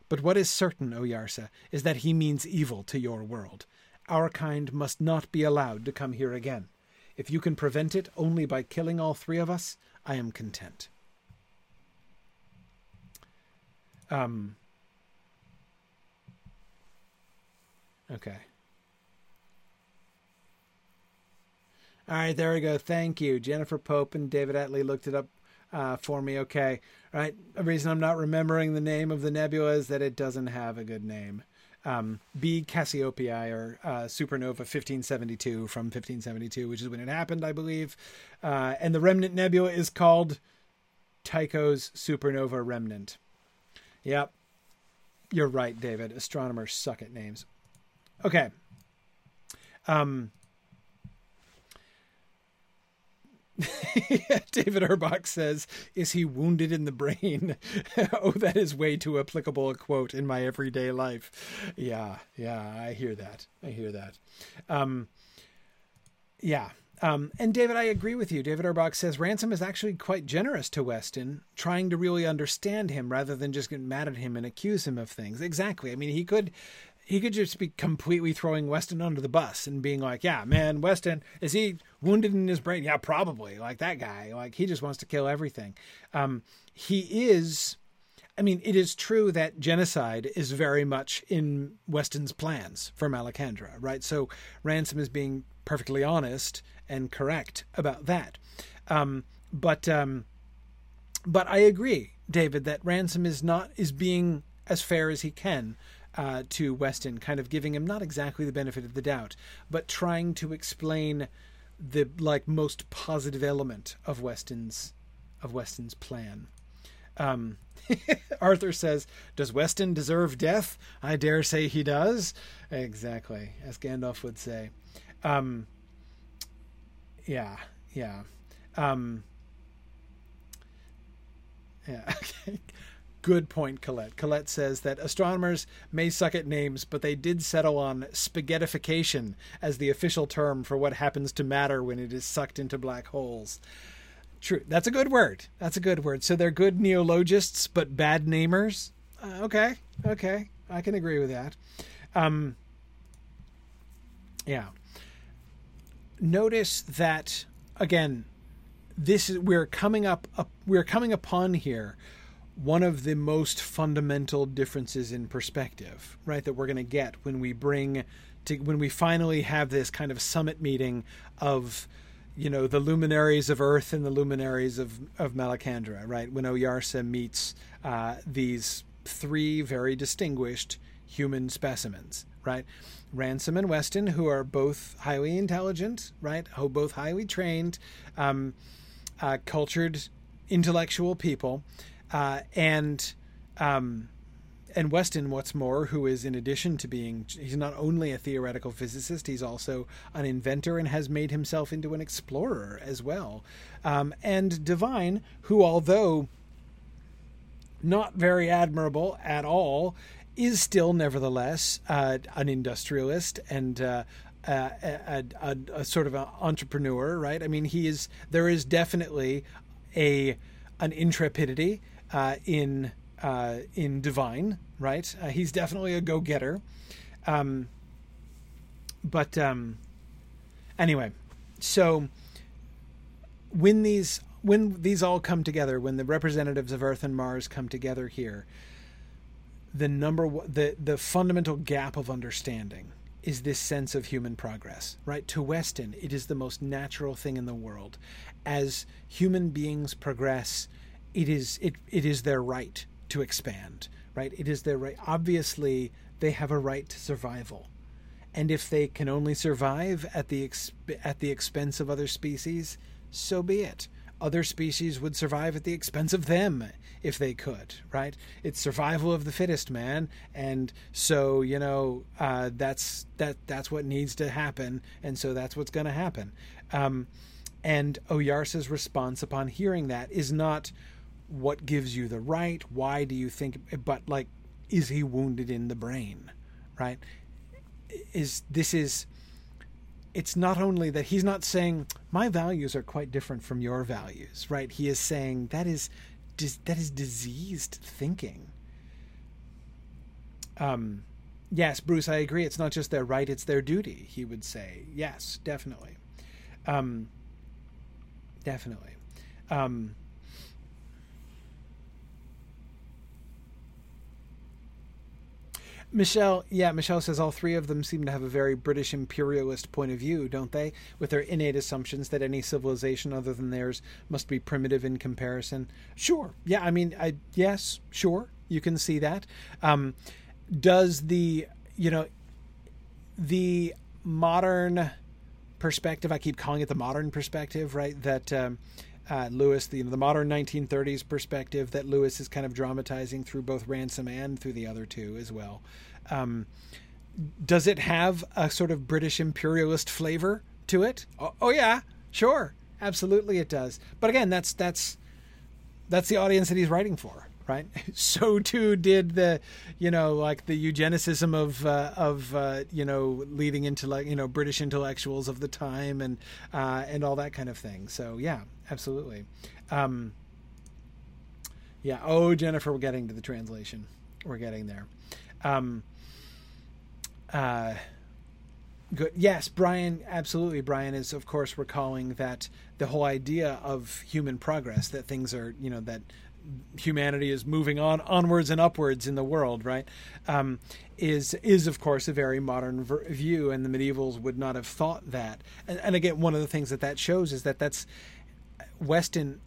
But what is certain, Oyarsa, is that he means evil to your world. Our kind must not be allowed to come here again. If you can prevent it only by killing all three of us, I am content. Okay. All right, there we go. Thank you. Jennifer Pope and David Atlee looked it up for me. Okay. All right. The reason I'm not remembering the name of the nebula is that it doesn't have a good name. B. Cassiopeia, or supernova 1572 from 1572, which is when it happened, I believe. And the remnant nebula is called Tycho's supernova remnant. Yep. You're right, David. Astronomers suck at names. Okay. David Erbach says, is he wounded in the brain? Oh, that is way too applicable a quote in my everyday life. Yeah, I hear that. And David, I agree with you. David Erbach says, Ransom is actually quite generous to Weston, trying to really understand him rather than just get mad at him and accuse him of things. Exactly. I mean, he could just be completely throwing Weston under the bus and being like, yeah, man, Weston, is he wounded in his brain? Yeah, probably. Like that guy, like he just wants to kill everything. It is true that genocide is very much in Weston's plans for Malacandra, right? So Ransom is being perfectly honest and correct about that. But I agree, David, that Ransom is being as fair as he can to Weston, kind of giving him not exactly the benefit of the doubt, but trying to explain the most positive element of Weston's plan. Arthur says, does Weston deserve death? I dare say he does. Exactly. As Gandalf would say. Okay. Good point, Colette. Colette says that astronomers may suck at names, but they did settle on spaghettification as the official term for what happens to matter when it is sucked into black holes. True. That's a good word. So they're good neologists, but bad namers. Okay. I can agree with that. Notice that again. We're coming upon here one of the most fundamental differences in perspective, right, that we're going to get when we finally have this kind of summit meeting of, the luminaries of Earth and the luminaries of Malacandra, right? When Oyarsa meets these three very distinguished human specimens, right? Ransom and Weston, who are both highly intelligent, right? Who both highly trained, cultured, intellectual people. And Weston, what's more, who is, in addition to being, he's not only a theoretical physicist, he's also an inventor and has made himself into an explorer as well. And Divine, who, although not very admirable at all, is still nevertheless an industrialist and a sort of an entrepreneur, right? I mean, there is definitely an intrepidity in Divine, right? He's definitely a go-getter. So when these all come together, when the representatives of Earth and Mars come together here, the fundamental gap of understanding is this sense of human progress, right? To Weston, it is the most natural thing in the world. As human beings progress, it is their right to expand, right? It is their right. Obviously, they have a right to survival. And if they can only survive at the expense of other species, so be it. Other species would survive at the expense of them if they could, right? It's survival of the fittest, man. And so, you know, that's what needs to happen. And so that's what's going to happen. And Oyarsa's response upon hearing that is not what gives you the right, why do you think, but like, is he wounded in the brain, right? It's not only that he's not saying my values are quite different from your values, right? He is saying that is diseased thinking. Yes, Bruce, I agree. It's not just their right, it's their duty, he would say. Yes, definitely. Definitely. Michelle says all three of them seem to have a very British imperialist point of view, don't they? With their innate assumptions that any civilization other than theirs must be primitive in comparison. Sure. Yeah, I mean, yes, sure. You can see that. Does the modern perspective, I keep calling it the modern perspective, right? That Lewis, the modern 1930s perspective that Lewis is kind of dramatizing through both Ransom and through the other two as well. Does it have a sort of British imperialist flavor to it? Oh yeah, sure. Absolutely it does. But again, that's the audience that he's writing for, right? So too did the eugenicism of leading into British intellectuals of the time and all that kind of thing. So yeah, absolutely. Yeah. Oh, Jennifer, we're getting to the translation. We're getting there. Good. Yes, Brian. Absolutely. Brian is, of course, recalling that the whole idea of human progress, that things are, that humanity is moving onwards and upwards in the world, right? Is of course a very modern view, and the medievals would not have thought that. And again, one of the things that shows is that's Weston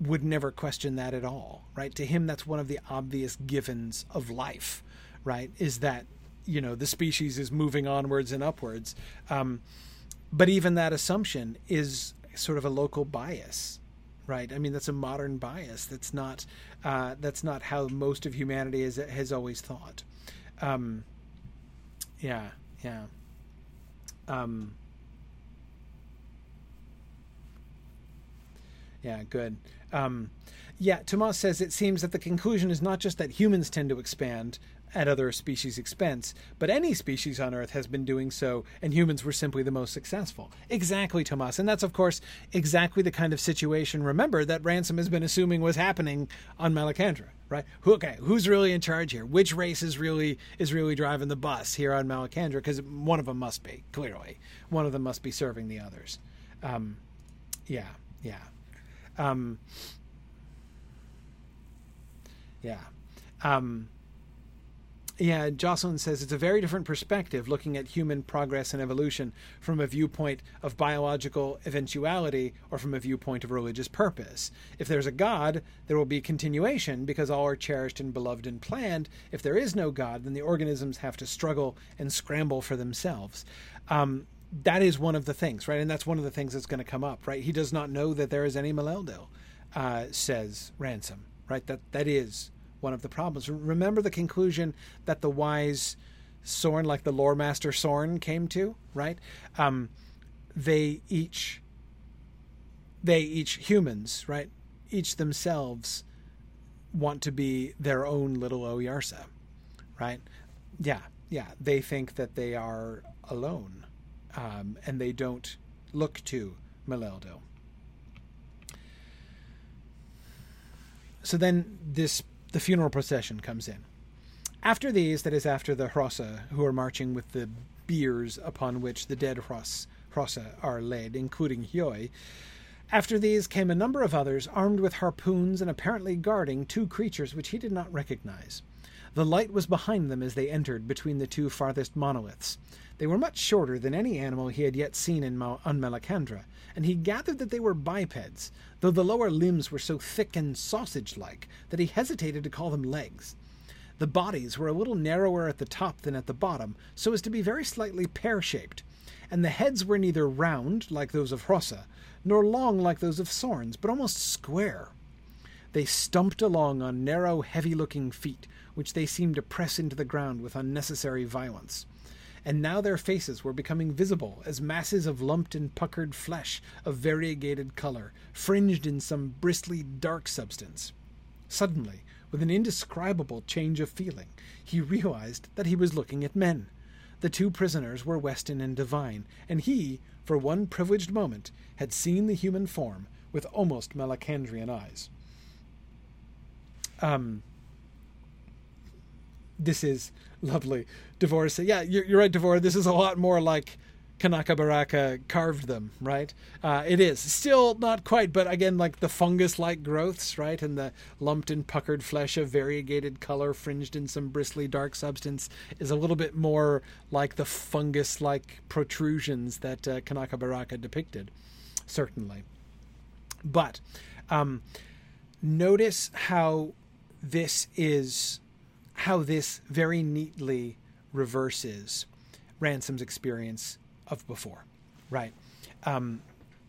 would never question that at all, right? To him, that's one of the obvious givens of life, right? Is that, the species is moving onwards and upwards. But even that assumption is sort of a local bias, right? I mean, that's a modern bias. That's not how most of humanity has always thought. Yeah, good. Tomas says it seems that the conclusion is not just that humans tend to expand at other species' expense, but any species on Earth has been doing so, and humans were simply the most successful. Exactly, Tomas. And that's, of course, exactly the kind of situation, remember, that Ransom has been assuming was happening on Malacandra, right? Who's really in charge here? Which race is really driving the bus here on Malacandra? Because one of them must be, clearly. One of them must be serving the others. Jocelyn says it's a very different perspective looking at human progress and evolution from a viewpoint of biological eventuality or from a viewpoint of religious purpose. If there's a God, there will be continuation because all are cherished and beloved and planned. If there is no God, then the organisms have to struggle and scramble for themselves. That is one of the things, right? And that's one of the things that's going to come up, right? He does not know that there is any Meleldil, says Ransom, right? That is one of the problems. Remember the conclusion that the wise Sorn, like the lore master Sorn, came to, right? They each humans, right? Each themselves want to be their own little Oyarsa, right? Yeah. They think that they are alone. And they don't look to Meleldil. So then the funeral procession comes in. After these, that is after the Hrossa, who are marching with the biers upon which the dead Hrossa are laid, including Hyoi. After these came a number of others, armed with harpoons and apparently guarding two creatures which he did not recognize. The light was behind them as they entered, between the two farthest monoliths. They were much shorter than any animal he had yet seen on Malacandra, and he gathered that they were bipeds, though the lower limbs were so thick and sausage-like that he hesitated to call them legs. The bodies were a little narrower at the top than at the bottom, so as to be very slightly pear-shaped, and the heads were neither round, like those of Hrossa, nor long like those of Sorns, but almost square. They stumped along on narrow, heavy-looking feet, which they seemed to press into the ground with unnecessary violence. And now their faces were becoming visible as masses of lumped and puckered flesh of variegated color, fringed in some bristly, dark substance. Suddenly, with an indescribable change of feeling, he realized that he was looking at men. The two prisoners were Weston and Divine, and he, for one privileged moment, had seen the human form with almost Malacandrian eyes. This is lovely. Devora said, yeah, you're right, Devora. This is a lot more like Kanaka Baraka carved them, right? It is. Still not quite, but again, like the fungus-like growths, right? And the lumped and puckered flesh of variegated color fringed in some bristly dark substance is a little bit more like the fungus-like protrusions that Kanaka Baraka depicted, certainly. But notice how this very neatly reverses Ransom's experience of before, right?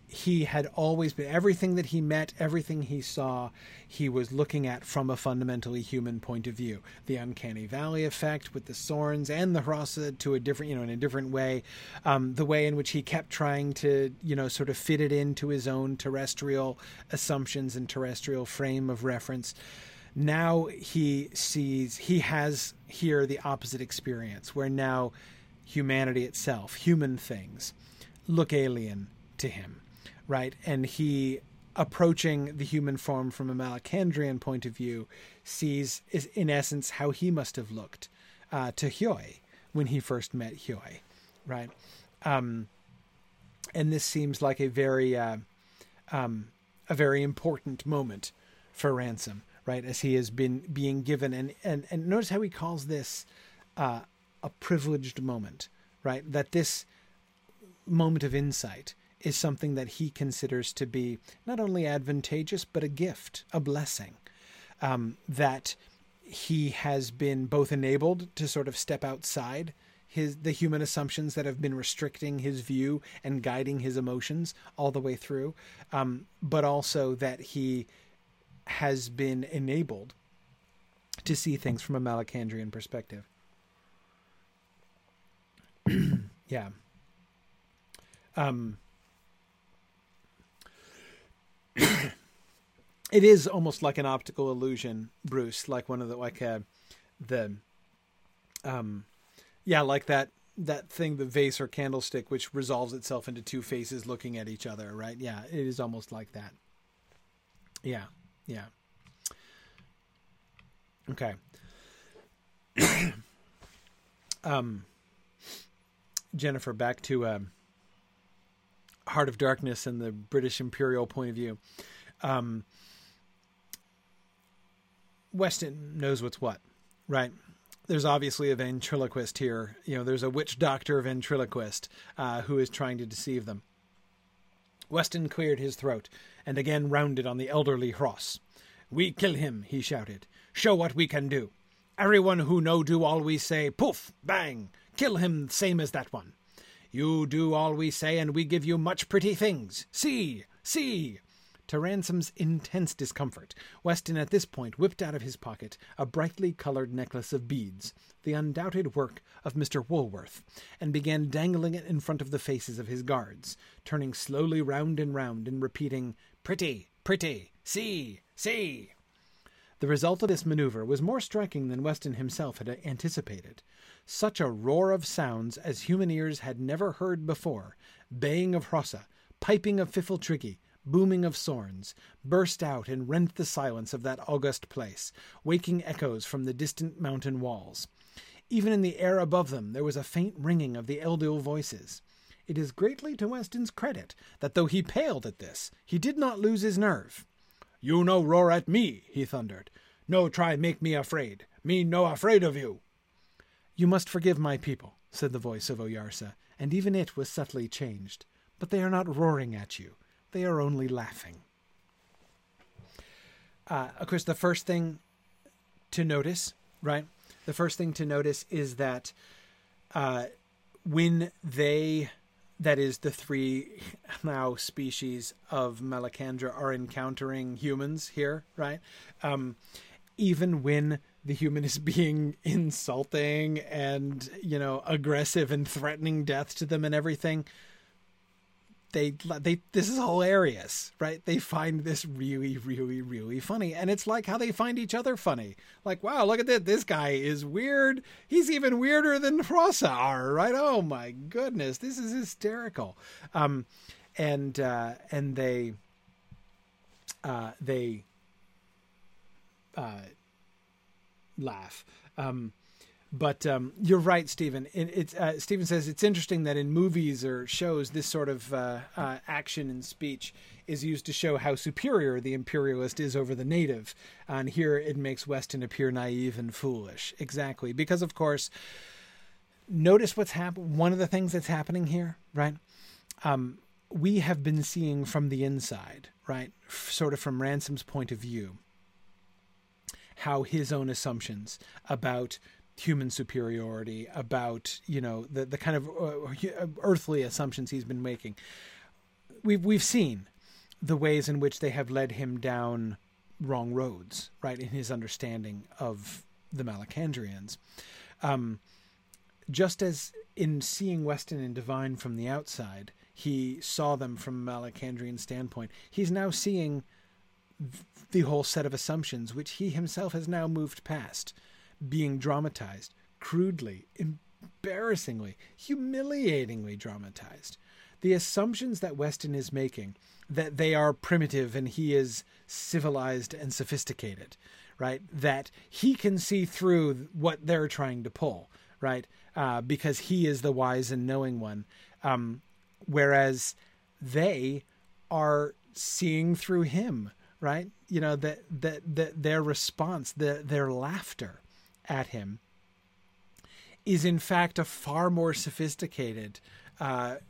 He had always been, everything that he met, everything he saw, he was looking at from a fundamentally human point of view. The uncanny valley effect with the Sorns and the Hrossa to a different, in a different way. The way in which he kept trying to, sort of fit it into his own terrestrial assumptions and terrestrial frame of reference. Now he has here the opposite experience, where now humanity itself, human things, look alien to him, right? And he, approaching the human form from a Malacandrian point of view, sees, in essence, how he must have looked to Hyoi when he first met Hyoi, right? And this seems like a very important moment for Ransom, right, as he has been being given. And notice how he calls this a privileged moment, right? That this moment of insight is something that he considers to be not only advantageous, but a gift, a blessing, that he has been both enabled to sort of step outside the human assumptions that have been restricting his view and guiding his emotions all the way through, but also that he has been enabled to see things from a Malacandrian perspective. Yeah. It is almost like an optical illusion, Bruce, like one of the, like that thing, the vase or candlestick, which resolves itself into two faces looking at each other. Right. Yeah. It is almost like that. Yeah. Yeah. Okay. Jennifer, back to Heart of Darkness and the British Imperial point of view. Weston knows what's what, right? There's obviously a ventriloquist here. There's a witch doctor ventriloquist who is trying to deceive them. Weston cleared his throat and again rounded on the elderly Hross. "We kill him," he shouted. "Show what we can do. Everyone who no do all we say, poof, bang, kill him same as that one. You do all we say and we give you much pretty things. See, see." To Ransom's intense discomfort, Weston at this point whipped out of his pocket a brightly coloured necklace of beads, the undoubted work of Mr. Woolworth, and began dangling it in front of the faces of his guards, turning slowly round and round and repeating, "Pretty, pretty, see, see." The result of this manoeuvre was more striking than Weston himself had anticipated. Such a roar of sounds as human ears had never heard before, baying of Hrossa, piping of Pfifltriggi, booming of Sorns, burst out and rent the silence of that august place, waking echoes from the distant mountain walls. Even in the air above them there was a faint ringing of the Eldil voices. It is greatly to Weston's credit that though he paled at this, he did not lose his nerve. "You no roar at me," he thundered. "No try make me afraid. Me no afraid of you." "You must forgive my people," said the voice of Oyarsa, and even it was subtly changed. "But they are not roaring at you. They are only laughing." Of course, the first thing to notice, right, the first thing to notice is that when they, that is the three now species of Malacandra, are encountering humans here, right? Even when the human is being insulting and, you know, aggressive and threatening death to them and everything, this is hilarious, right? They find this really, really, really funny. And it's like how they find each other funny. Like, wow, look at this. This guy is weird. He's even weirder than Hrossa are, right? Oh my goodness. This is hysterical. And they laugh. But you're right, Stephen. Stephen says it's interesting that in movies or shows, this sort of action and speech is used to show how superior the imperialist is over the native. And here it makes Weston appear naive and foolish. Exactly. Because, of course, notice what's happening. One of the things that's happening here, right? We have been seeing from the inside, right? Sort of from Ransom's point of view, how his own assumptions about human superiority, about, you know, the kind of earthly assumptions he's been making. We've seen the ways in which they have led him down wrong roads, right, in his understanding of the Malacandrians. Just as in seeing Weston and Divine from the outside, he saw them from a Malacandrian standpoint, he's now seeing the whole set of assumptions, which he himself has now moved past, being dramatized, crudely, embarrassingly, humiliatingly dramatized. The assumptions that Weston is making, that they are primitive and he is civilized and sophisticated, right? That he can see through what they're trying to pull, right? Because he is the wise and knowing one. Whereas they are seeing through him, right? You know, that their response, their laughter at him is in fact a far more sophisticated, not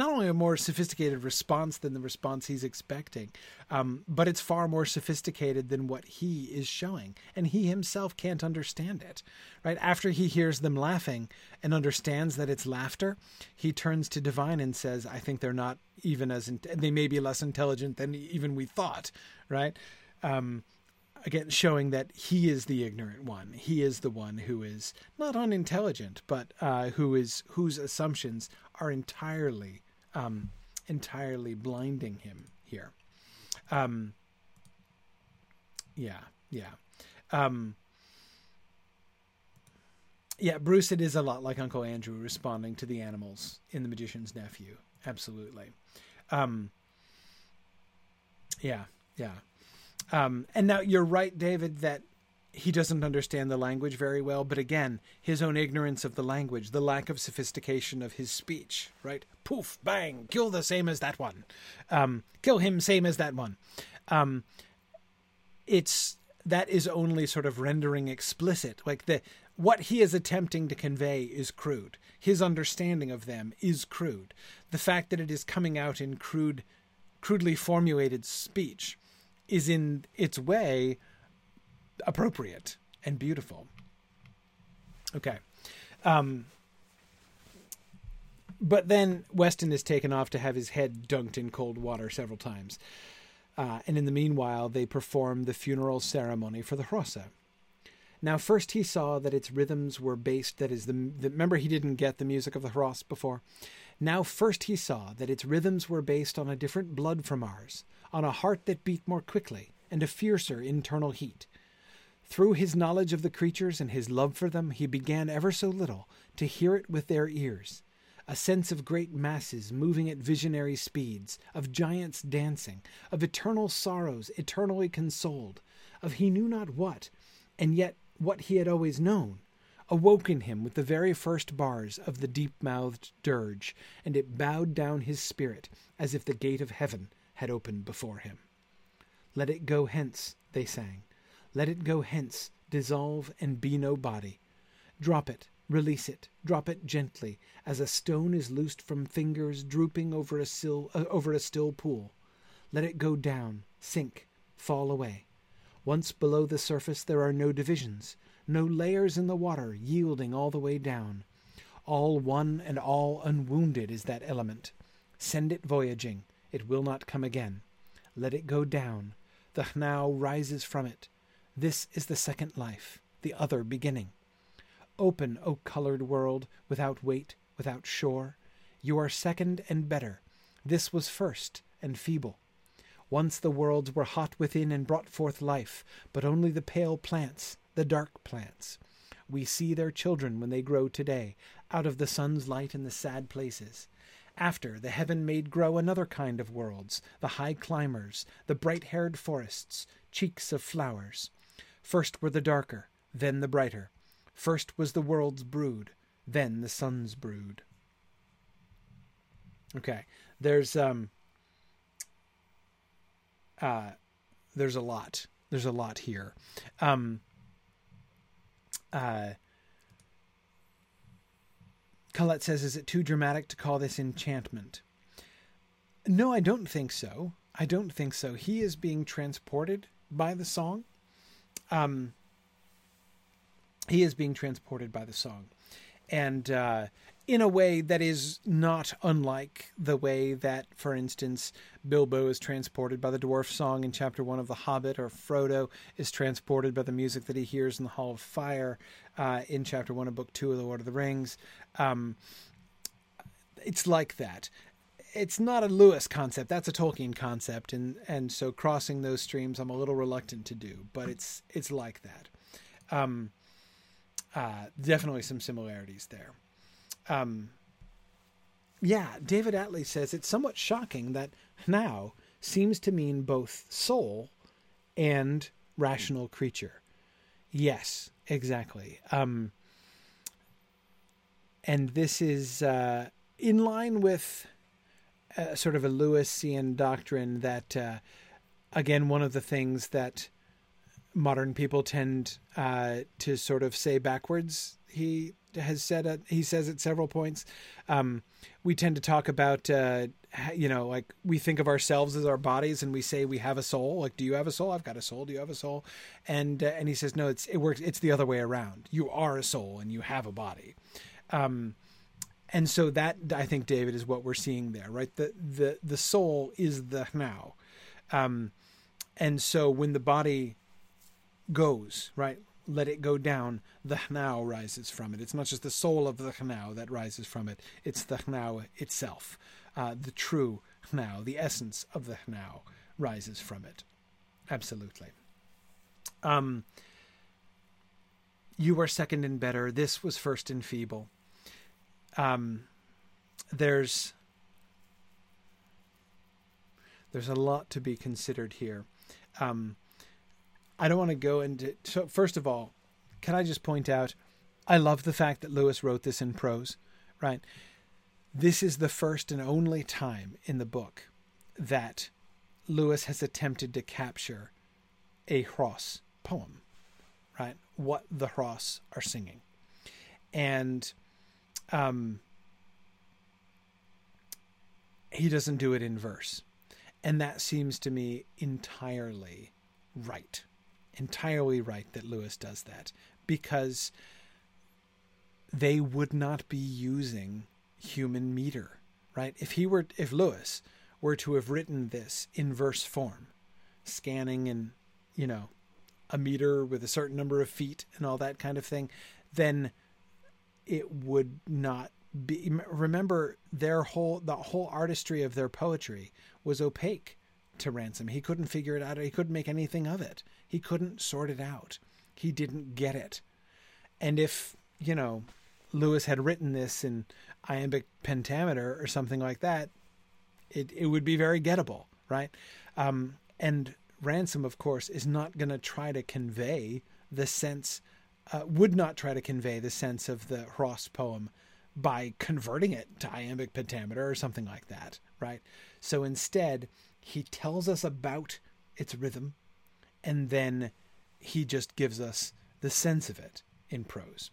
only a more sophisticated response than the response he's expecting, but it's far more sophisticated than what he is showing. And he himself can't understand it, right? After he hears them laughing and understands that it's laughter, he turns to Divine and says, I think they're not even they may be less intelligent than even we thought, right? Again, showing that he is the ignorant one. He is the one who is not unintelligent, but whose assumptions are entirely blinding him here. Bruce, it is a lot like Uncle Andrew responding to the animals in The Magician's Nephew. Absolutely. And now you're right, David, that he doesn't understand the language very well. But again, his own ignorance of the language, the lack of sophistication of his speech, right? Poof, bang, kill the same as that one. Kill him, same as that one. That is only sort of rendering explicit. Like what he is attempting to convey is crude. His understanding of them is crude. The fact that it is coming out in crudely formulated speech is in its way appropriate and beautiful. Okay. But then Weston is taken off to have his head dunked in cold water several times. And in the meanwhile, they perform the funeral ceremony for the Hrossa. Now, first he saw that its rhythms were based, remember he didn't get the music of the Hrossa before? Now first he saw that its rhythms were based on a different blood from ours, on a heart that beat more quickly, and a fiercer internal heat. Through his knowledge of the creatures and his love for them, he began ever so little to hear it with their ears, a sense of great masses moving at visionary speeds, of giants dancing, of eternal sorrows eternally consoled, of he knew not what, and yet what he had always known, awoke in him with the very first bars of the deep-mouthed dirge, and it bowed down his spirit as if the gate of heaven had opened before him. Let it go hence, they sang. Let it go hence, dissolve and be no body. Drop it, release it, drop it gently, as a stone is loosed from fingers drooping over a still pool. Let it go down, sink, fall away. Once below the surface there are no divisions, no layers in the water, yielding all the way down. All one and all unwounded is that element. Send it voyaging, it will not come again. Let it go down. The Hnau rises from it. This is the second life, the other beginning. Open, O colored world, without weight, without shore. You are second and better. This was first and feeble. Once the worlds were hot within and brought forth life, but only the pale plants, the dark plants. We see their children when they grow today, out of the sun's light in the sad places. After, the heaven made grow another kind of worlds, the high climbers, the bright-haired forests, cheeks of flowers. First were the darker, then the brighter. First was the world's brood, then the sun's brood. Okay, there's a lot. There's a lot here. Colette says, is it too dramatic to call this enchantment? No, I don't think so. I don't think so. He is being transported by the song. He is being transported by the song. And in a way that is not unlike the way that, for instance, Bilbo is transported by the Dwarf Song in Chapter 1 of The Hobbit, or Frodo is transported by the music that he hears in the Hall of Fire in Chapter 1 of Book 2 of The Lord of the Rings. It's like that. It's not a Lewis concept. That's a Tolkien concept. And so crossing those streams, I'm a little reluctant to do, but it's like that. Definitely some similarities there. Yeah, David Atlee says it's somewhat shocking that Hnau seems to mean both soul and rational creature. Yes, exactly. And this is in line with sort of a Lewisian doctrine that, again, one of the things that modern people tend to sort of say backwards. He says at several points, we tend to talk about, like we think of ourselves as our bodies and we say we have a soul. Like, do you have a soul? I've got a soul. Do you have a soul? And he says, no, it works. It's the other way around. You are a soul and you have a body. And so that, I think, David, is what we're seeing there, right? The soul is the Hnau. And so when the body goes, right? Let it go down, the Hnau rises from it. It's not just the soul of the Hnau that rises from it. It's the Hnau itself. The true Hnau, the essence of the Hnau, rises from it. Absolutely. You are second and better. This was first and feeble. There's a lot to be considered here. I don't want to go into... So first of all, can I just point out, I love the fact that Lewis wrote this in prose, right? This is the first and only time in the book that Lewis has attempted to capture a Hross poem, right? What the Hross are singing. And he doesn't do it in verse. And that seems to me entirely right. Entirely right that Lewis does that, because they would not be using human meter, right? If Lewis were to have written this in verse form, scanning in, a meter with a certain number of feet and all that kind of thing, then it would not be. Remember, the whole artistry of their poetry was opaque to Ransom. He couldn't figure it out. He couldn't make anything of it. He couldn't sort it out. He didn't get it. And if, Lewis had written this in iambic pentameter or something like that, it would be very gettable, right? And Ransom, of course, is not going to try to convey the sense, would not try to convey the sense of the Hross poem by converting it to iambic pentameter or something like that, right? So instead, he tells us about its rhythm, and then he just gives us the sense of it in prose.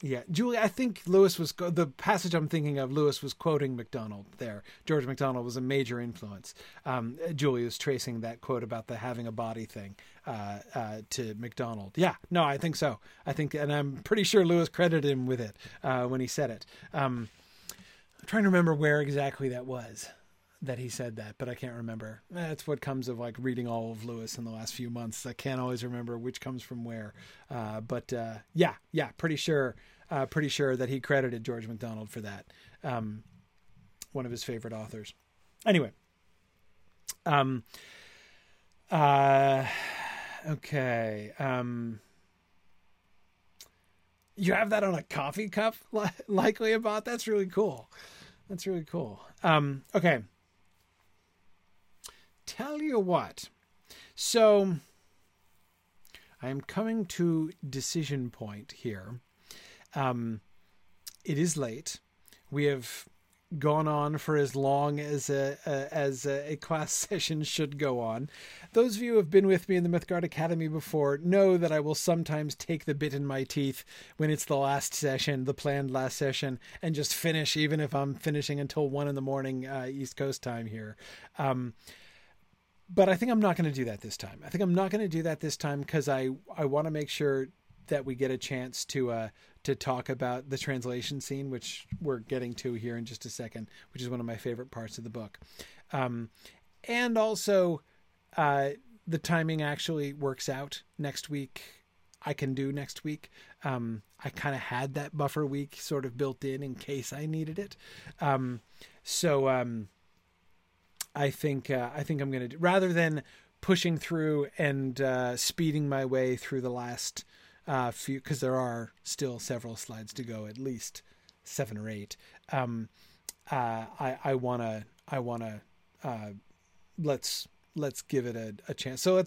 Yeah, Julie, I think Lewis was, the passage I'm thinking of, Lewis was quoting MacDonald there. George MacDonald was a major influence. Julie was tracing that quote about the having a body thing to MacDonald. Yeah, no, I think so. I think, and I'm pretty sure Lewis credited him with it when he said it. I'm trying to remember where exactly that was that he said that, but I can't remember. That's what comes of like reading all of Lewis in the last few months. I can't always remember which comes from where, but yeah, pretty sure that he credited George MacDonald for that. One of his favorite authors. Anyway. Okay. You have that on a coffee cup, likely about. That's really cool. Okay. Tell you what. So I am coming to decision point here. It is late. We have gone on for as long as a class session should go on. Those of you who have been with me in the Mythgard Academy before know that I will sometimes take the bit in my teeth when it's the last session, the planned last session, and just finish, even if I'm finishing until 1 a.m. East Coast time here. But I think I'm not going to do that this time. Because I want to make sure that we get a chance to talk about the translation scene, which we're getting to here in just a second, which is one of my favorite parts of the book. And also the timing actually works out next week. I can do next week. I kind of had that buffer week sort of built in case I needed it. So I think I'm going to, rather than pushing through and speeding my way through the last few, because there are still several slides to go, at least 7 or 8. I wanna let's give it a chance. So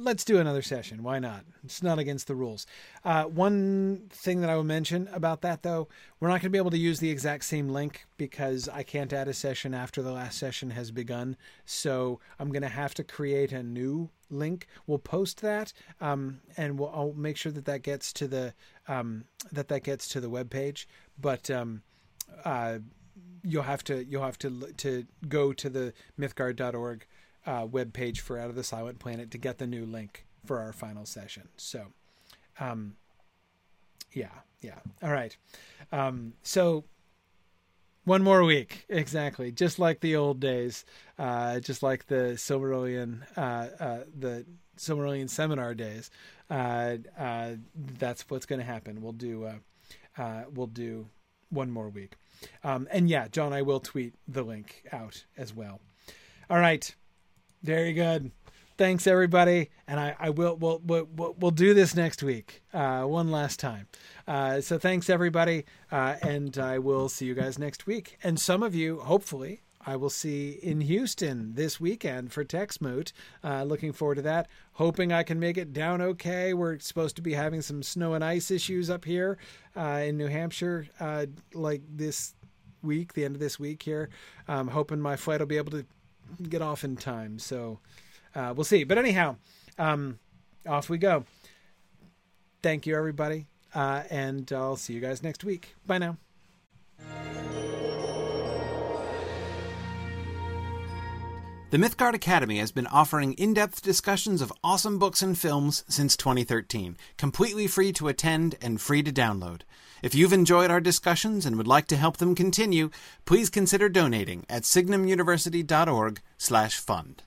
let's do another session. Why not? It's not against the rules. One thing that I will mention about that though, we're not gonna be able to use the exact same link because I can't add a session after the last session has begun. So I'm gonna have to create a new link. We'll post that and I'll make sure that gets to the that gets to the webpage, but you'll have to go to the mythgard.org webpage for Out of the Silent Planet to get the new link for our final session. So yeah, all right. So one more week, exactly, just like the old days, just like the Silmarillion, seminar days. That's what's going to happen. We'll do one more week, and yeah, John, I will tweet the link out as well. All right, very good. Thanks everybody, and we'll do this next week one last time. So thanks everybody, and I will see you guys next week. And some of you, hopefully, I will see in Houston this weekend for TechSmoot. Looking forward to that. Hoping I can make it down okay. We're supposed to be having some snow and ice issues up here in New Hampshire, like this week, the end of this week here. I'm hoping my flight will be able to get off in time. So. We'll see. But anyhow, off we go. Thank you, everybody. And I'll see you guys next week. Bye now. The Mythgard Academy has been offering in-depth discussions of awesome books and films since 2013, completely free to attend and free to download. If you've enjoyed our discussions and would like to help them continue, please consider donating at signumuniversity.org/fund.